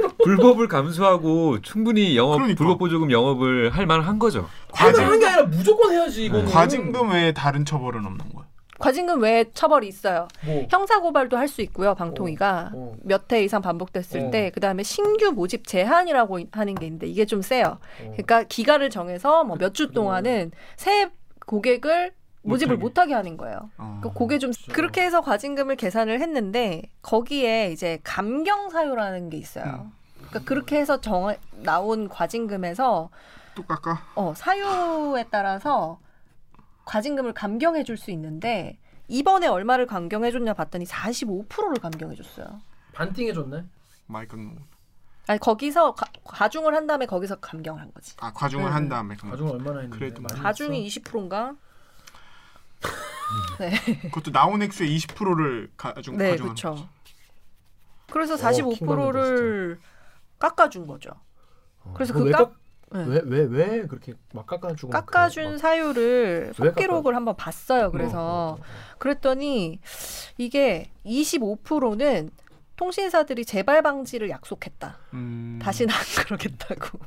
네. 불법을 감수하고 충분히 영업 그러니까. 불법 보조금 영업을 할 만한 거죠. 하는 게 아니라 무조건 해야지 이거는. 과징금 외에 다른 처벌은 없는 거야. 과징금 외에 처벌이 있어요. 뭐. 형사고발도 할 수 있고요. 방통위가 몇 해 이상 반복됐을 때 그다음에 신규 모집 제한이라고 하는 게 있는데 이게 좀 세요. 그러니까 기간을 정해서 뭐 몇 주 동안은 새 고객을 모집을 못하게 하는 거예요. 그러니까 그게 좀 그렇게 해서 과징금을 계산을 했는데 거기에 이제 감경 사유라는 게 있어요. 그러니까 그렇게 해서 나온 과징금에서 또 깎아? 사유에 따라서 과징금을 감경해 줄 수 있는데 이번에 얼마를 감경해 줬냐 봤더니 45%를 감경해 줬어요. 반띵해 줬네. 마이크는. 아니 거기서 가중을 한 다음에 거기서 감경을 한 거지. 아 과중을 한 다음에. 가중 얼마나 했는데? 그래도 가중이 20%인가? 네. 그것도 나온 액수의 20%를 가중. 네, 그렇죠. 그래서 45%를 깎아준 거죠. 그래서 그 왜 그렇게 막 깎아주고 깎아준 사유를 속기록을 한번 봤어요. 그래서 그랬더니 이게 25%는 통신사들이 재발 방지를 약속했다. 다시는 안 그러겠다고.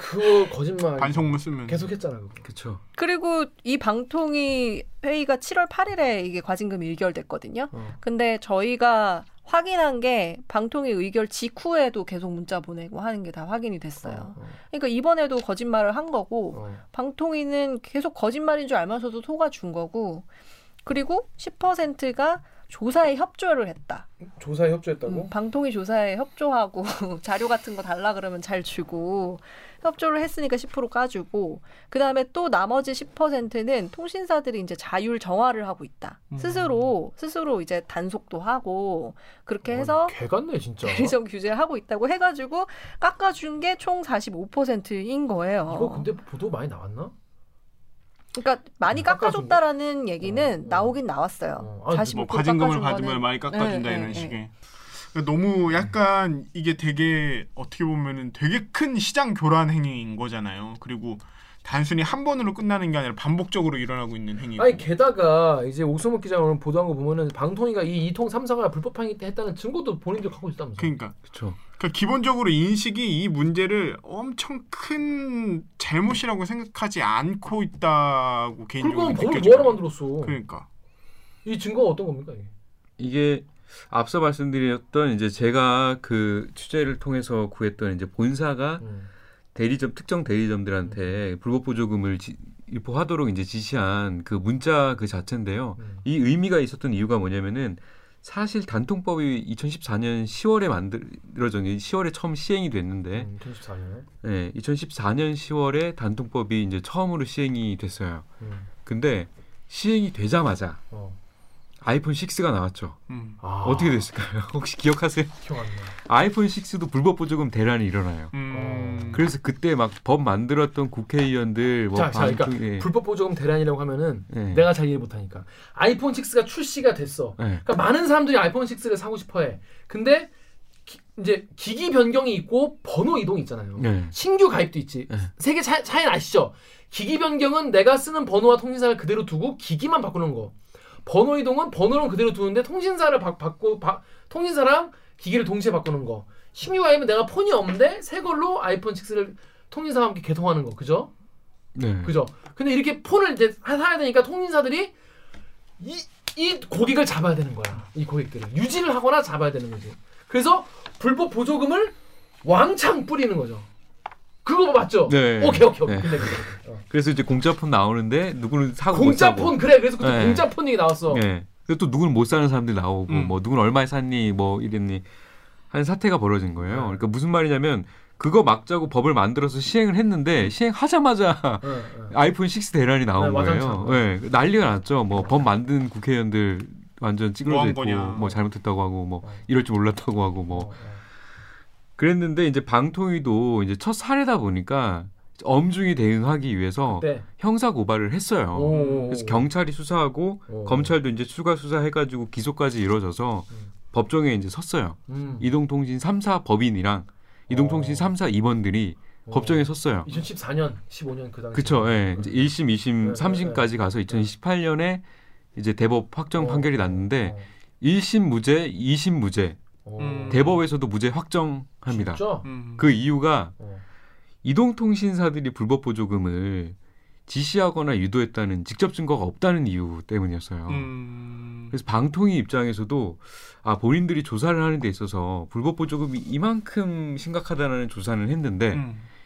그거 거짓말. 반송문 쓰면 계속했잖아 그거. 그렇죠. 그리고 이 방통위 회의가 7월 8일에 이게 과징금이 의결됐거든요. 근데 저희가 확인한 게 방통위 의결 직후에도 계속 문자 보내고 하는 게 다 확인이 됐어요. 그러니까 이번에도 거짓말을 한 거고 방통위는 계속 거짓말인 줄 알면서도 속아준 거고 그리고 10%가 조사에 협조를 했다. 조사에 협조했다고? 방통위 조사에 협조하고 자료 같은 거 달라 그러면 잘 주고 협조를 했으니까 10% 까주고 그다음에 또 나머지 10%는 통신사들이 이제 자율 정화를 하고 있다. 스스로 이제 단속도 하고 그렇게 해서 개 같네 진짜. 대리점 규제를 하고 있다고 해가지고 깎아준 게 총 45%인 거예요. 이거 근데 보도 많이 나왔나? 그러니까 많이 깎아줬다라는 얘기는 나오긴 나왔어요. 뭐 과징금을 받으면 많이 깎아준다 이런 식의. 그러니까 너무 약간 이게 되게 어떻게 보면은 되게 큰 시장 교란 행위인 거잖아요. 그리고 단순히 한 번으로 끝나는 게 아니라 반복적으로 일어나고 있는 행위. 아니 게다가 이제 오승목 기자 오늘 보도한 거 보면은 방통위가 이 2통 3사가 불법행위 때 했다는 증거도 본인들 갖고 있다면서. 그러니까. 그렇죠. 그러니까 기본적으로 인식이 이 문제를 엄청 큰 잘못이라고 생각하지 않고 있다고 개인적으로 느껴져요. 그럼 법을 뭐하러 만들었어? 그러니까. 이 증거가 어떤 겁니까 이게? 이게 앞서 말씀드렸던 이제 제가 그 취재를 통해서 구했던 이제 본사가. 대리점 특정 대리점들한테 불법 보조금을 유포하도록 이제 지시한 그 문자 그 자체인데요. 이 의미가 있었던 이유가 뭐냐면은 사실 단통법이 2014년 10월에 만들어진 10월에 처음 시행이 됐는데 2014년에? 네, 2014년 10월에 단통법이 이제 처음으로 시행이 됐어요. 근데 시행이 되자마자 아이폰 6가 나왔죠. 어떻게 됐을까요? 혹시 기억하세요? 기억 안 나요. 아이폰 6도 불법 보조금 대란이 일어나요. 그래서 그때 막 법 만들었던 국회의원들 뭐 그러니까 불법 보조금 대란이라고 하면은 내가 잘 이해 못하니까 아이폰 6가 출시가 됐어. 그러니까 많은 사람들이 아이폰 6를 사고 싶어해. 근데 이제 기기 변경이 있고 번호 이동이 있잖아요. 신규 가입도 있지. 세 개 차이는 아시죠? 기기 변경은 내가 쓰는 번호와 통신사를 그대로 두고 기기만 바꾸는 거. 번호 이동은 번호는 그대로 두는데 통신사를 통신사랑 기기를 동시에 바꾸는 거. 신규 가입은 내가 폰이 없는데 새 걸로 아이폰 6를 통신사와 함께 개통하는 거. 그죠? 네. 그죠? 근데 이렇게 폰을 이제 사야 되니까 통신사들이 이 고객을 잡아야 되는 거야. 이 고객들을 유지를 하거나 잡아야 되는 거지. 그래서 불법 보조금을 왕창 뿌리는 거죠. 그거 맞죠? 네. 오케이. 네. 그래서 이제 공짜폰 나오는데 누구는 사고 공짜폰 그래. 그래서 그때 공짜폰 얘기 나왔어. 네. 그리고 또 누구는 못 사는 사람들이 나오고 뭐 누구는 얼마에 샀니 뭐 이랬니 하는 사태가 벌어진 거예요. 그러니까 무슨 말이냐면 그거 막자고 법을 만들어서 시행을 했는데 시행하자마자 아이폰 6 대란이 나온 거예요. 네. 난리가 났죠. 뭐 법 만든 국회의원들 완전 찌그러져 있고 뭐 잘못했다고 하고 뭐 이럴 줄 몰랐다고 하고 뭐 그랬는데 이제 방통위도 이제 첫 사례다 보니까 엄중히 대응하기 위해서 형사 고발을 했어요. 그래서 경찰이 수사하고 검찰도 이제 추가 수사해가지고 기소까지 이루어져서 법정에 이제 섰어요. 이동통신 3사 법인이랑 이동통신 3사 임원들이 법정에 섰어요. 2014년, 15년 그 당시. 그쵸. 예. 이제 1심, 2심, 3심까지 가서 2018년에 이제 대법 확정 판결이 났는데 1심 무죄, 2심 무죄. 대법에서도 무죄 확정합니다. 진짜? 그 이유가 이동통신사들이 불법 보조금을 지시하거나 유도했다는 직접 증거가 없다는 이유 때문이었어요. 그래서 방통위 입장에서도 아 본인들이 조사를 하는 데 있어서 불법 보조금이 이만큼 심각하다는 조사를 했는데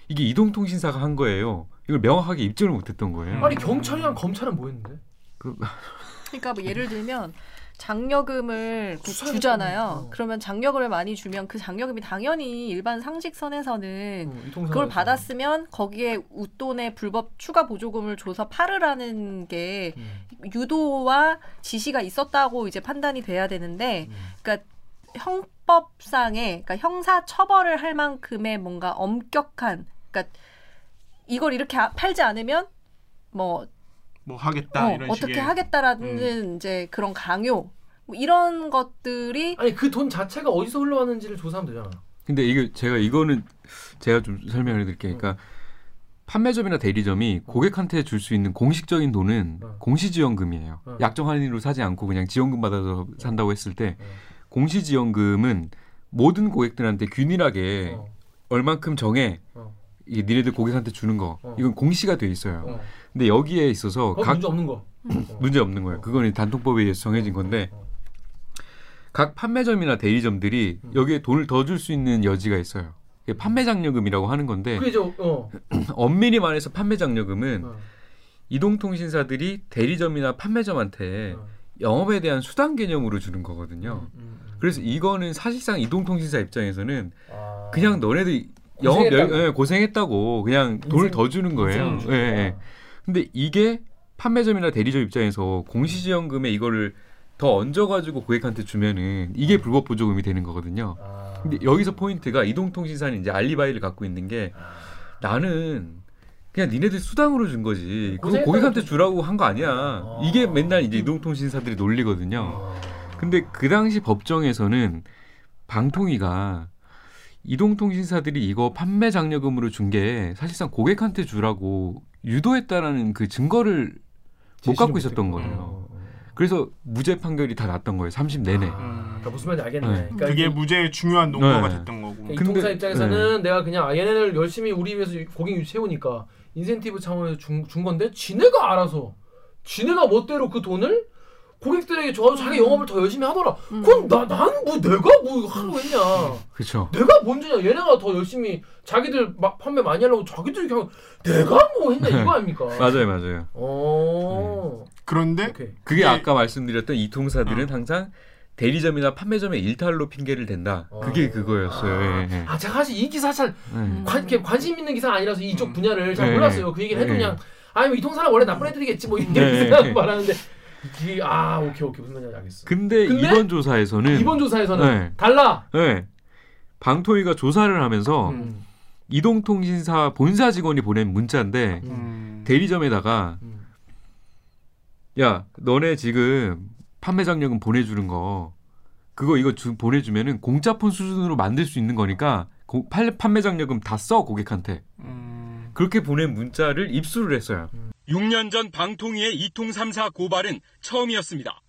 이게 이동통신사가 한 거예요. 이걸 명확하게 입증을 못했던 거예요. 아니 경찰이랑 검찰은 뭐 했는데? 그러니까 뭐 예를 들면 장려금을 주잖아요. 그러면 장려금을 많이 주면 그 장려금이 당연히 일반 상식선에서는 그걸 받았으면 거기에 웃돈에 불법 추가 보조금을 줘서 팔으라는 게 유도와 지시가 있었다고 이제 판단이 돼야 되는데 그러니까 형법상에 그러니까 형사 처벌을 할 만큼의 뭔가 엄격한 그러니까 이걸 이렇게 팔지 않으면 뭐 하겠다 이런 어떻게 식의. 하겠다라는 이제 그런 강요 뭐 이런 것들이 아니 그 돈 자체가 어디서 흘러왔는지를 조사하면 되잖아. 근데 이게 제가 이거는 제가 좀 설명을 해드릴게요. 그러니까 판매점이나 대리점이 고객한테 줄 수 있는 공식적인 돈은 공시지원금이에요. 약정 할인으로 사지 않고 그냥 지원금 받아서 산다고 했을 때 공시지원금은 모든 고객들한테 균일하게 얼만큼 정해 이게 니네들 고객한테 주는 거. 이건 공시가 돼 있어요. 근데 여기에 있어서 각 문제 없는 거. 문제 없는 거예요. 그건 단통법에 의해서 정해진 건데 각 판매점이나 대리점들이 여기에 돈을 더 줄 수 있는 여지가 있어요. 판매장려금이라고 하는 건데 엄밀히 말해서 판매장려금은 이동통신사들이 대리점이나 판매점한테 영업에 대한 수당 개념으로 주는 거거든요. 그래서 이거는 사실상 이동통신사 입장에서는 그냥 너네들 영업 고생했다고 그냥 돈을 더 주는 거예요. 예, 예. 근데 이게 판매점이나 대리점 입장에서 공시지원금에 이거를 더 얹어가지고 고객한테 주면은 이게 불법 보조금이 되는 거거든요. 근데 여기서 포인트가 이동통신사는 이제 알리바이를 갖고 있는 게 나는 그냥 니네들 수당으로 준 거지. 그거 고객한테 주라고 한 거 아니야. 이게 맨날 이제 이동통신사들이 논리거든요. 근데 그 당시 법정에서는 방통위가 이동통신사들이 이거 판매 장려금으로 준 게 사실상 고객한테 주라고 유도했다라는 그 증거를 못 갖고 있었던 거예요. 그래서 무죄 판결이 다 났던 거예요. 30 내내. 그러니까 무슨 말인지 알겠네. 네. 그러니까 그게 무죄의 중요한 논거가 됐던 거고. 그러니까 이통사 입장에서는 내가 그냥 얘네를 열심히 우리 위해서 고객 유치해오니까 인센티브 차원에서 준 건데 지네가 알아서 지네가 멋대로 그 돈을 고객들에게 줘서 자기 영업을 더 열심히 하더라. 그건 난 내가 뭐 하라고 했냐. 그렇죠. 내가 뭔지냐. 얘네가 더 열심히 자기들 막 판매 많이 하려고 자기들이 그냥 내가 뭐 했냐 이거 아닙니까? 맞아요, 맞아요. 그런데 그게 아까 말씀드렸던 이통사들은 항상 대리점이나 판매점의 일탈로 핑계를 댄다. 그게 그거였어요. 예. 아 제가 사실 이 기사 잘 관심 있는 기사 아니라서 이쪽 분야를 잘 몰랐어요. 그 얘기를 해도 그냥 아니 뭐 이통사는 원래 나쁜 애들이겠지 뭐 이렇게 생각하고 말하는데. 오케이 무슨 말인지 알겠어. 근데 이번 조사에서는 달라. 네. 방통위가 조사를 하면서 이동통신사 본사 직원이 보낸 문자인데 대리점에다가 야 너네 지금 판매장려금 보내주는 거 이거 보내주면은 공짜폰 수준으로 만들 수 있는 거니까 판매장려금 다 써 고객한테. 그렇게 보낸 문자를 입수를 했어요. 6년 전 방통위의 이통 3사 고발은 처음이었습니다.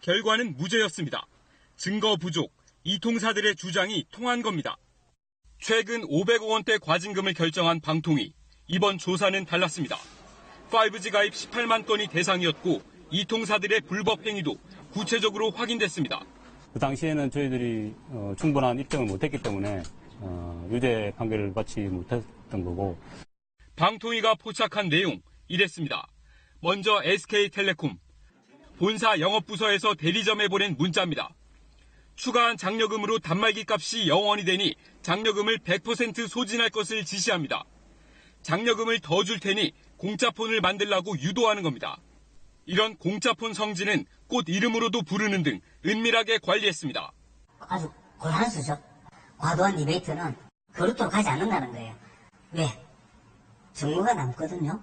결과는 무죄였습니다. 증거 부족, 이통사들의 주장이 통한 겁니다. 최근 500억 원대 과징금을 결정한 방통위, 이번 조사는 달랐습니다. 5G 가입 18만 건이 대상이었고 이통사들의 불법 행위도 구체적으로 확인됐습니다. 그 당시에는 저희들이 충분한 입증을 못했기 때문에 유죄 판결을 받지 못했던 거고. 방통위가 포착한 내용. 이랬습니다. 먼저 SK텔레콤 본사 영업부서에서 대리점에 보낸 문자입니다. 추가한 장려금으로 단말기 값이 0원이 되니 장려금을 100% 소진할 것을 지시합니다. 장려금을 더 줄 테니 공짜폰을 만들라고 유도하는 겁니다. 이런 공짜폰 성지는 꽃 이름으로도 부르는 등 은밀하게 관리했습니다. 아주 고한 수죠. 과도한 리베이트는 그릇도로 가지 않는다는 거예요. 왜? 정보가 남거든요.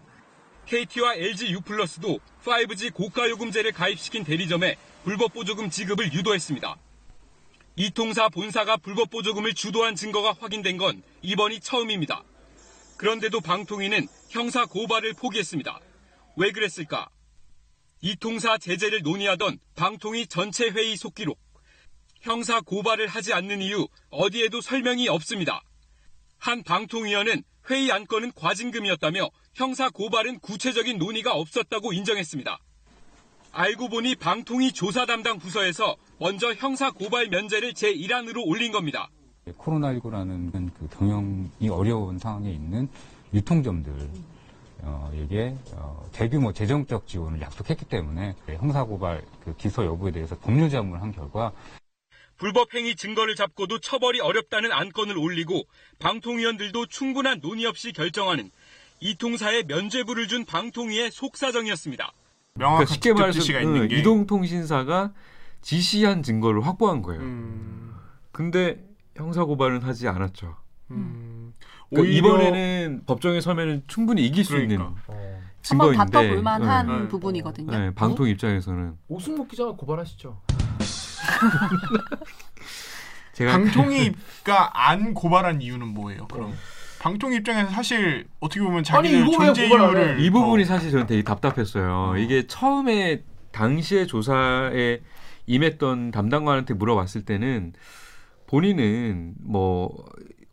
KT와 LG U+도 5G 고가 요금제를 가입시킨 대리점에 불법 보조금 지급을 유도했습니다. 이통사 본사가 불법 보조금을 주도한 증거가 확인된 건 이번이 처음입니다. 그런데도 방통위는 형사 고발을 포기했습니다. 왜 그랬을까? 이통사 제재를 논의하던 방통위 전체 회의 속기록. 형사 고발을 하지 않는 이유 어디에도 설명이 없습니다. 한 방통위원은 회의 안건은 과징금이었다며 형사 고발은 구체적인 논의가 없었다고 인정했습니다. 알고 보니 방통위 조사 담당 부서에서 먼저 형사 고발 면제를 제1안으로 올린 겁니다. 코로나19라는 그 경영이 어려운 상황에 있는 유통점들에게 대규모 재정적 지원을 약속했기 때문에 형사 고발 기소 여부에 대해서 법률자문을 한 결과 불법 행위 증거를 잡고도 처벌이 어렵다는 안건을 올리고 방통위원들도 충분한 논의 없이 결정하는 이통사에 면죄부를 준 방통위의 속사정이었습니다. 그러니까 쉽게 말해서 이동통신사가 지시한 증거를 확보한 거예요. 근데 형사고발은 하지 않았죠. 그러니까 이번에는 법정에 서면 충분히 이길 수 있는 증거인데 한번 다퉈볼 만한 부분이거든요. 네, 방통위 입장에서는. 오승목 기자가 고발하시죠. 방통위가 안 고발한 이유는 뭐예요? 그럼 방통 입장에서 사실 어떻게 보면 자기들 존재 이유를 이 부분이 사실 저는 되게 답답했어요. 이게 처음에 당시에 조사에 임했던 담당관한테 물어봤을 때는 본인은 뭐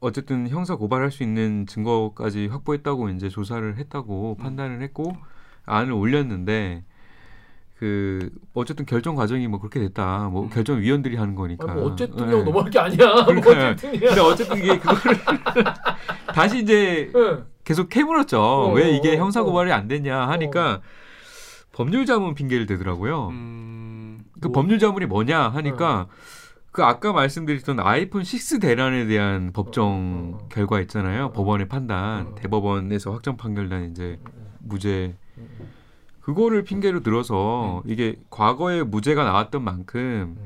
어쨌든 형사 고발할 수 있는 증거까지 확보했다고 이제 조사를 했다고 판단을 했고 안을 올렸는데 그 어쨌든 결정 과정이 뭐 그렇게 됐다. 뭐 결정 위원들이 하는 거니까. 뭐 어쨌든 네. 넘어갈 게 아니야. 그러니까, 뭐 어쨌든이야. 근데 어쨌든 이게 그거를 다시 이제 네. 계속 캐물었죠. 왜 이게 형사 고발이 안 됐냐 하니까 법률 자문 핑계를 대더라고요. 그 법률 자문이 뭐냐 하니까 그 아까 말씀드렸던 아이폰 6 대란에 대한 법정 결과 있잖아요. 법원의 판단, 대법원에서 확정 판결 난 이제 무죄. 그거를 핑계로 들어서 이게 과거에 무죄가 나왔던 만큼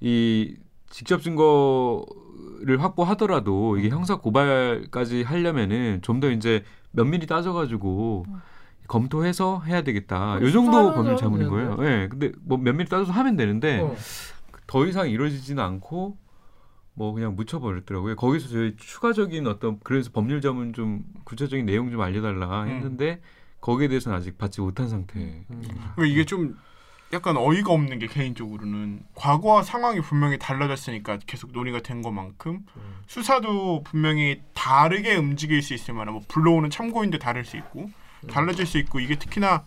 이 직접 증거를 확보하더라도 이게 형사 고발까지 하려면은 좀 더 이제 면밀히 따져가지고 검토해서 해야 되겠다. 이 정도 법률 자문인 거예요. 예. 네, 근데 뭐 면밀히 따져서 하면 되는데 더 이상 이루어지지는 않고 뭐 그냥 묻혀버렸더라고요. 거기서 저희 추가적인 어떤 그래서 법률 자문 좀 구체적인 내용 좀 알려달라 했는데. 거기에 대해서는 아직 받지 못한 상태. 이게 좀 약간 어이가 없는 게 개인적으로는 과거와 상황이 분명히 달라졌으니까 계속 논의가 된 것만큼 수사도 분명히 다르게 움직일 수 있을 만한 뭐 불러오는 참고인도 다를 수 있고 달라질 수 있고 이게 특히나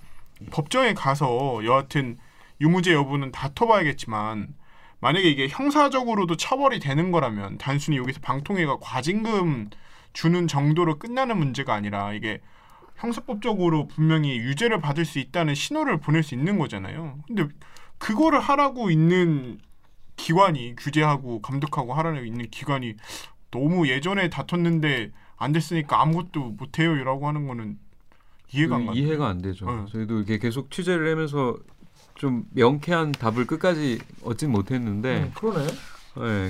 법정에 가서 여하튼 유무죄 여부는 다퉈봐야겠지만 만약에 이게 형사적으로도 처벌이 되는 거라면 단순히 여기서 방통위가 과징금 주는 정도로 끝나는 문제가 아니라 이게 형사법적으로 분명히 유죄를 받을 수 있다는 신호를 보낼 수 있는 거잖아요. 근데 그거를 하라고 있는 기관이 규제하고 감독하고 하라고 있는 기관이 너무 예전에 다퉜는데 안 됐으니까 아무것도 못해요 라고 하는 거는 이해가 안 가요. 이해가 안 되죠. 네. 저희도 이렇게 계속 취재를 하면서 좀 명쾌한 답을 끝까지 얻진 못했는데 그러네. 네,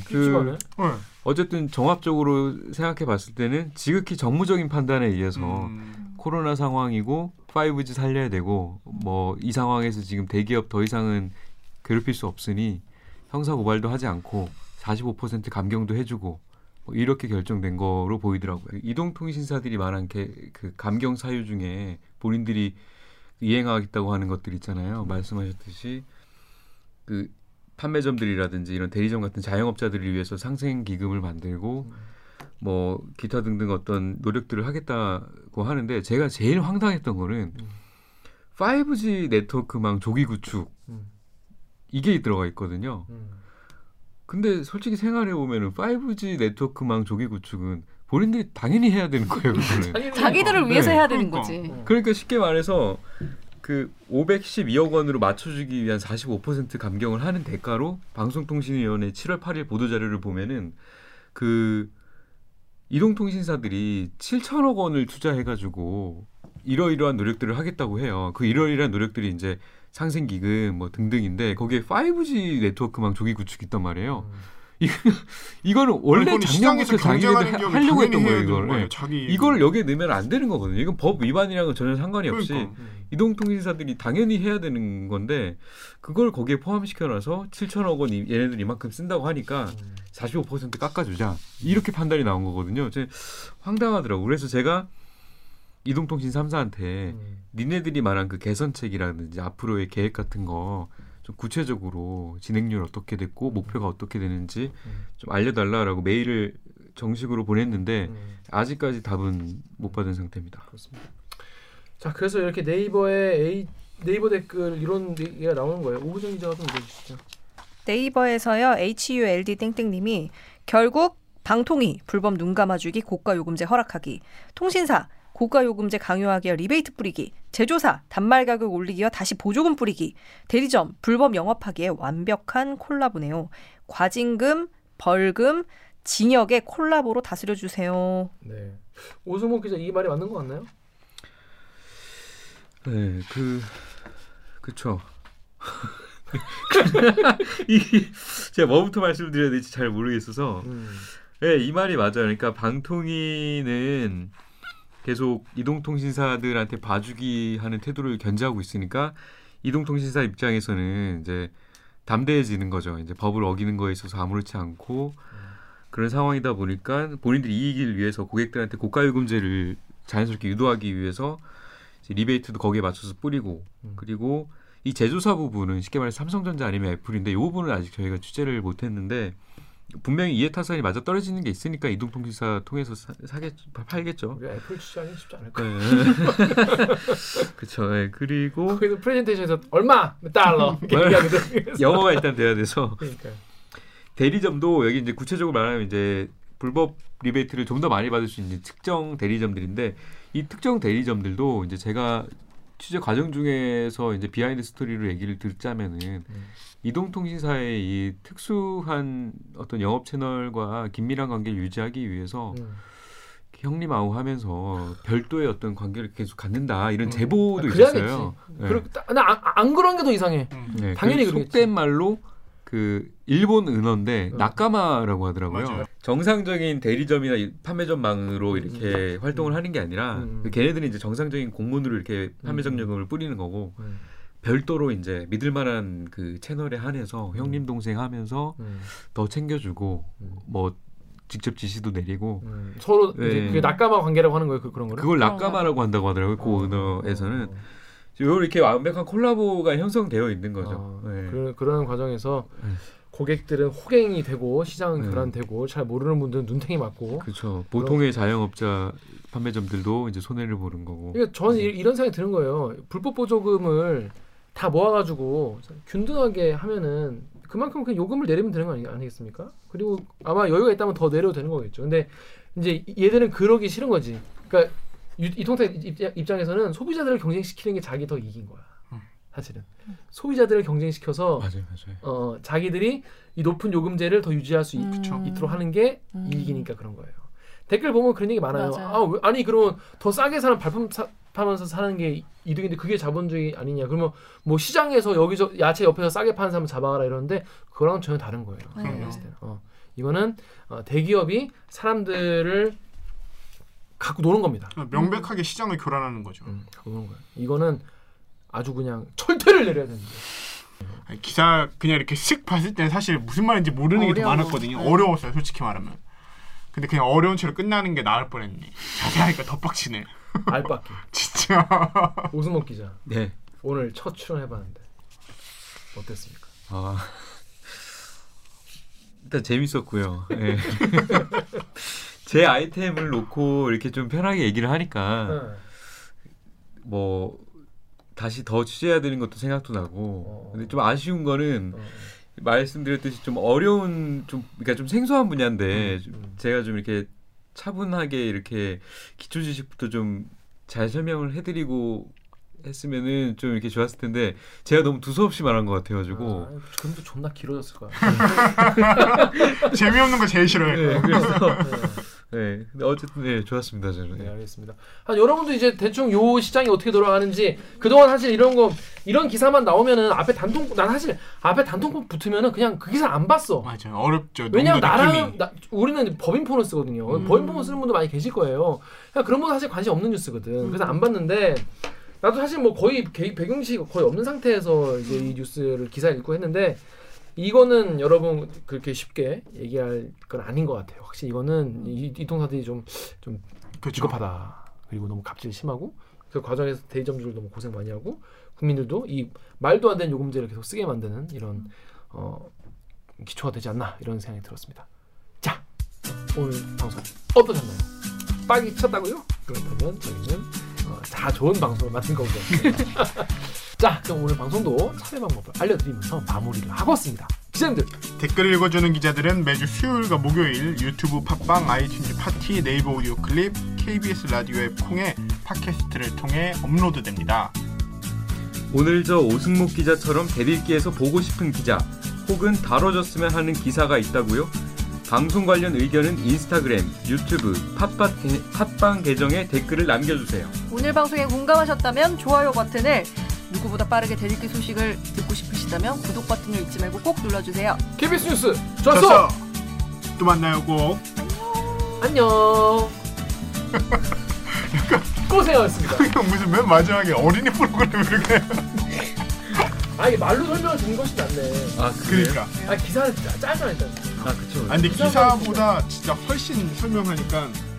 어쨌든 종합적으로 생각해 봤을 때는 지극히 정무적인 판단에 의해서 코로나 상황이고 5G 살려야 되고 뭐 이 상황에서 지금 대기업 더 이상은 괴롭힐 수 없으니 형사고발도 하지 않고 45% 감경도 해주고 뭐 이렇게 결정된 거로 보이더라고요. 이동통신사들이 말한 게 그 감경 사유 중에 본인들이 이행하겠다고 하는 것들 있잖아요. 말씀하셨듯이 그 판매점들이라든지 이런 대리점 같은 자영업자들을 위해서 상생기금을 만들고 뭐 기타 등등 어떤 노력들을 하겠다고 하는데 제가 제일 황당했던 거는 5G 네트워크망 조기 구축 이게 들어가 있거든요. 근데 솔직히 생활해보면 5G 네트워크망 조기 구축은 본인들이 당연히 해야 되는 거예요. 자기들을 위해서 네. 해야 되는 거지. 그러니까 쉽게 말해서 그 512억 원으로 맞춰주기 위한 45% 감경을 하는 대가로 방송통신위원회 7월 8일 보도자료를 보면은 그 이동통신사들이 7천억 원을 투자해가지고 이러이러한 노력들을 하겠다고 해요. 그 이러이러한 노력들이 이제 상생기금 뭐 등등인데 거기에 5G 네트워크망 조기 구축이 있단 말이에요. 이거는 원래 작년부터 자기네들 하려고 했던 거예요. 이걸 이걸 여기에 넣으면 안 되는 거거든요. 이건 법 위반이랑은 전혀 상관이 없이 이동통신사들이 당연히 해야 되는 건데 그걸 거기에 포함시켜놔서 7천억 원 얘네들 이만큼 쓴다고 하니까 45% 깎아주자 이렇게 판단이 나온 거거든요. 황당하더라고요. 그래서 제가 이동통신 3사한테 니네들이 말한 그 개선책이라든지 앞으로의 계획 같은 거 좀 구체적으로 진행률 어떻게 됐고 목표가 어떻게 되는지 좀 알려달라라고 메일을 정식으로 보냈는데 아직까지 답은 못 받은 상태입니다. 그렇습니다. 자, 그래서 이렇게 네이버 댓글 이런 얘기가 나오는 거예요. 오규정 기자가 좀 읽어주시죠. 네이버에서요. HULD 땡땡님이 결국 방통위 불법 눈 감아주기 고가 요금제 허락하기 통신사 고가요금제 강요하기와 리베이트 뿌리기, 제조사 단말 가격 올리기와 다시 보조금 뿌리기, 대리점 불법 영업하기에 완벽한 콜라보네요. 과징금, 벌금, 징역의 콜라보로 다스려주세요. 네, 오승목 기자 이 말이 맞는 것 같나요? 네, 그쵸. 제가 뭐부터 말씀드려야 될지 잘 모르겠어서 네, 이 말이 맞아요. 그러니까 방통위는 계속 이동통신사들한테 봐주기 하는 태도를 견제하고 있으니까 이동통신사 입장에서는 이제 담대해지는 거죠. 이제 법을 어기는 거에 있어서 아무렇지 않고 그런 상황이다 보니까 본인들이 이익을 위해서 고객들한테 고가 요금제를 자연스럽게 유도하기 위해서 리베이트도 거기에 맞춰서 뿌리고, 그리고 이 제조사 부분은 쉽게 말해서 삼성전자 아니면 애플인데 이 부분은 아직 저희가 취재를 못했는데 분명히 이해타산이 맞아 떨어지는 게 있으니까 이동통신사 통해서 팔겠죠. 우리 애플 취재하기 쉽지 않을 거예요. 그렇죠. 네. 그리고 거기서 프레젠테이션에서 얼마 달러 영어가 일단 돼야 돼서. 그러니까. 대리점도 여기 이제 구체적으로 말하면 이제 불법 리베이트를 좀 더 많이 받을 수 있는 특정 대리점들인데, 이 특정 대리점들도 이제 제가 취재 과정 중에서 이제 비하인드 스토리로 얘기를 듣자면은 이동통신사의 이 특수한 어떤 영업 채널과 긴밀한 관계를 유지하기 위해서 형님하고 하면서 별도의 어떤 관계를 계속 갖는다 이런 제보도 있었어요. 네. 나 안 그런 게 더 이상해. 네, 당연히 그렇겠지. 속된 말로 그 일본 은어인데 나까마라고 하더라고요. 맞아요. 정상적인 대리점이나 판매점망으로 이렇게 활동을 하는 게 아니라 걔네들이 이제 정상적인 공문으로 이렇게 판매점 요금을 뿌리는 거고 별도로 이제 믿을만한 그 채널에 한해서 형님 동생 하면서 더 챙겨주고 뭐 직접 지시도 내리고 서로 네. 이제 그게 낙가마 관계라고 하는 거예요. 그런 거를 그걸 낙가마라고 한다고 하더라고요. 그 은어에서는. 요 이렇게 완벽한 콜라보가 형성되어 있는 거죠. 아, 네. 그런 과정에서 고객들은 호갱이 되고 시장은 교란되고 잘 모르는 분들은 눈탱이 맞고. 그렇죠. 보통의 자영업자 판매점들도 이제 손해를 보는 거고. 그러니까 저는 이런 생각이 드는 거예요. 불법 보조금을 다 모아가지고 균등하게 하면은 그만큼 그냥 요금을 내리면 되는 거 아니겠습니까? 그리고 아마 여유가 있다면 더 내려도 되는 거겠죠. 근데 이제 얘들은 그러기 싫은 거지. 그러니까. 이통사 입장에서는 소비자들을 경쟁시키는 게 자기 더 이긴 거야. 사실은 소비자들을 경쟁시켜서 맞아요. 자기들이 이 높은 요금제를 더 유지할 수 있도록 하는 게 이익이니까 그런 거예요. 댓글 보면 그런 얘기 많아요. 아니 그럼 더 싸게 사는 발품 파면서 사는 게 이득인데 그게 자본주의 아니냐. 그러면 뭐 시장에서 여기서 야채 옆에서 싸게 파는 사람 잡아가라 이러는데 그거랑 전혀 다른 거예요. 이거는 대기업이 사람들을 갖고 노는 겁니다. 명백하게 시장을 교란하는 거죠. 그런 거예요. 이거는 아주 그냥 철퇴를 내려야 되는데. 기사 그냥 이렇게 쓱 봤을 때는 사실 무슨 말인지 모르는 게 더 많았거든요. 어려웠어요, 솔직히 말하면. 근데 그냥 어려운 채로 끝나는 게 나을 뻔했네. 자세하니까 더 빡치네. 알빡기. 진짜. 오승목 기자. 네. 오늘 첫 출연해봤는데 어땠습니까? 일단 재밌었고요. 네. 제 아이템을 놓고 이렇게 좀 편하게 얘기를 하니까 뭐 다시 더 취재해야 되는 것도 생각도 나고. 근데 좀 아쉬운 거는 말씀드렸듯이 좀 어려운 그러니까 좀 생소한 분야인데 제가 좀 이렇게 차분하게 이렇게 기초 지식부터 좀 잘 설명을 해드리고 했으면은 좀 이렇게 좋았을 텐데 제가 너무 두서없이 말한 것 같아가지고. 그럼 또 존나 길어졌을 거야. 재미없는 거 제일 싫어해. 네, 그래서 네, 근데 어쨌든 네, 좋았습니다 저는. 네, 알겠습니다. 여러분도 이제 대충 요 시장이 어떻게 돌아가는지 그동안 사실 이런 기사만 나오면은 난 사실 앞에 단통법 붙으면은 그냥 그 기사 안 봤어. 맞아요, 어렵죠. 왜냐면 우리는 법인폰을 쓰거든요. 법인폰을 쓰는 분도 많이 계실 거예요. 그런 분 사실 관심 없는 뉴스거든. 그래서 안 봤는데. 나도 사실 뭐 거의 배경지식 거의 없는 상태에서 이제 이 뉴스를 기사 읽고 했는데 이거는 여러분 그렇게 쉽게 얘기할 건 아닌 것 같아요. 확실히 이거는 이통사들이 좀 비겁하다. 그리고 너무 갑질이 심하고 그 과정에서 대리점주들 너무 고생 많이 하고 국민들도 이 말도 안 되는 요금제를 계속 쓰게 만드는 이런 기초가 되지 않나 이런 생각이 들었습니다. 자, 오늘 방송 어떠셨나요? 빡이 쳤다고요? 그렇다면 저희는 다 좋은 방송을 만든 거고요. 자, 그럼 오늘 방송도 참여 방법을 알려드리면서 마무리를 하고 있습니다. 기자님들, 댓글을 읽어주는 기자들은 매주 수요일과 목요일 유튜브 팟빵, 아이튠즈 파티, 네이버 오디오 클립, KBS 라디오 앱 콩에 팟캐스트를 통해 업로드됩니다. 오늘 저 오승목 기자처럼 대들기에서 보고 싶은 기자 혹은 다뤄졌으면 하는 기사가 있다고요? 방송 관련 의견은 인스타그램, 유튜브, 팟빵 계정에 댓글을 남겨주세요. 오늘 방송에 공감하셨다면 좋아요 버튼을, 누구보다 빠르게 대댓글 소식을 듣고 싶으시다면 구독 버튼을 잊지 말고 꼭 눌러주세요. KBS 뉴스 좋았어! 또 만나요 꼭. 안녕. 고생하셨습니다. 무슨 맨 마지막에 어린이 프로그램을 그렇게 아니 말로 설명을 주는 것이 낫네. 아 그러니까. 아 기사는 짧잖아 일단. 아 그렇죠. 아니 근데 기사보다 진짜 훨씬 설명하니까.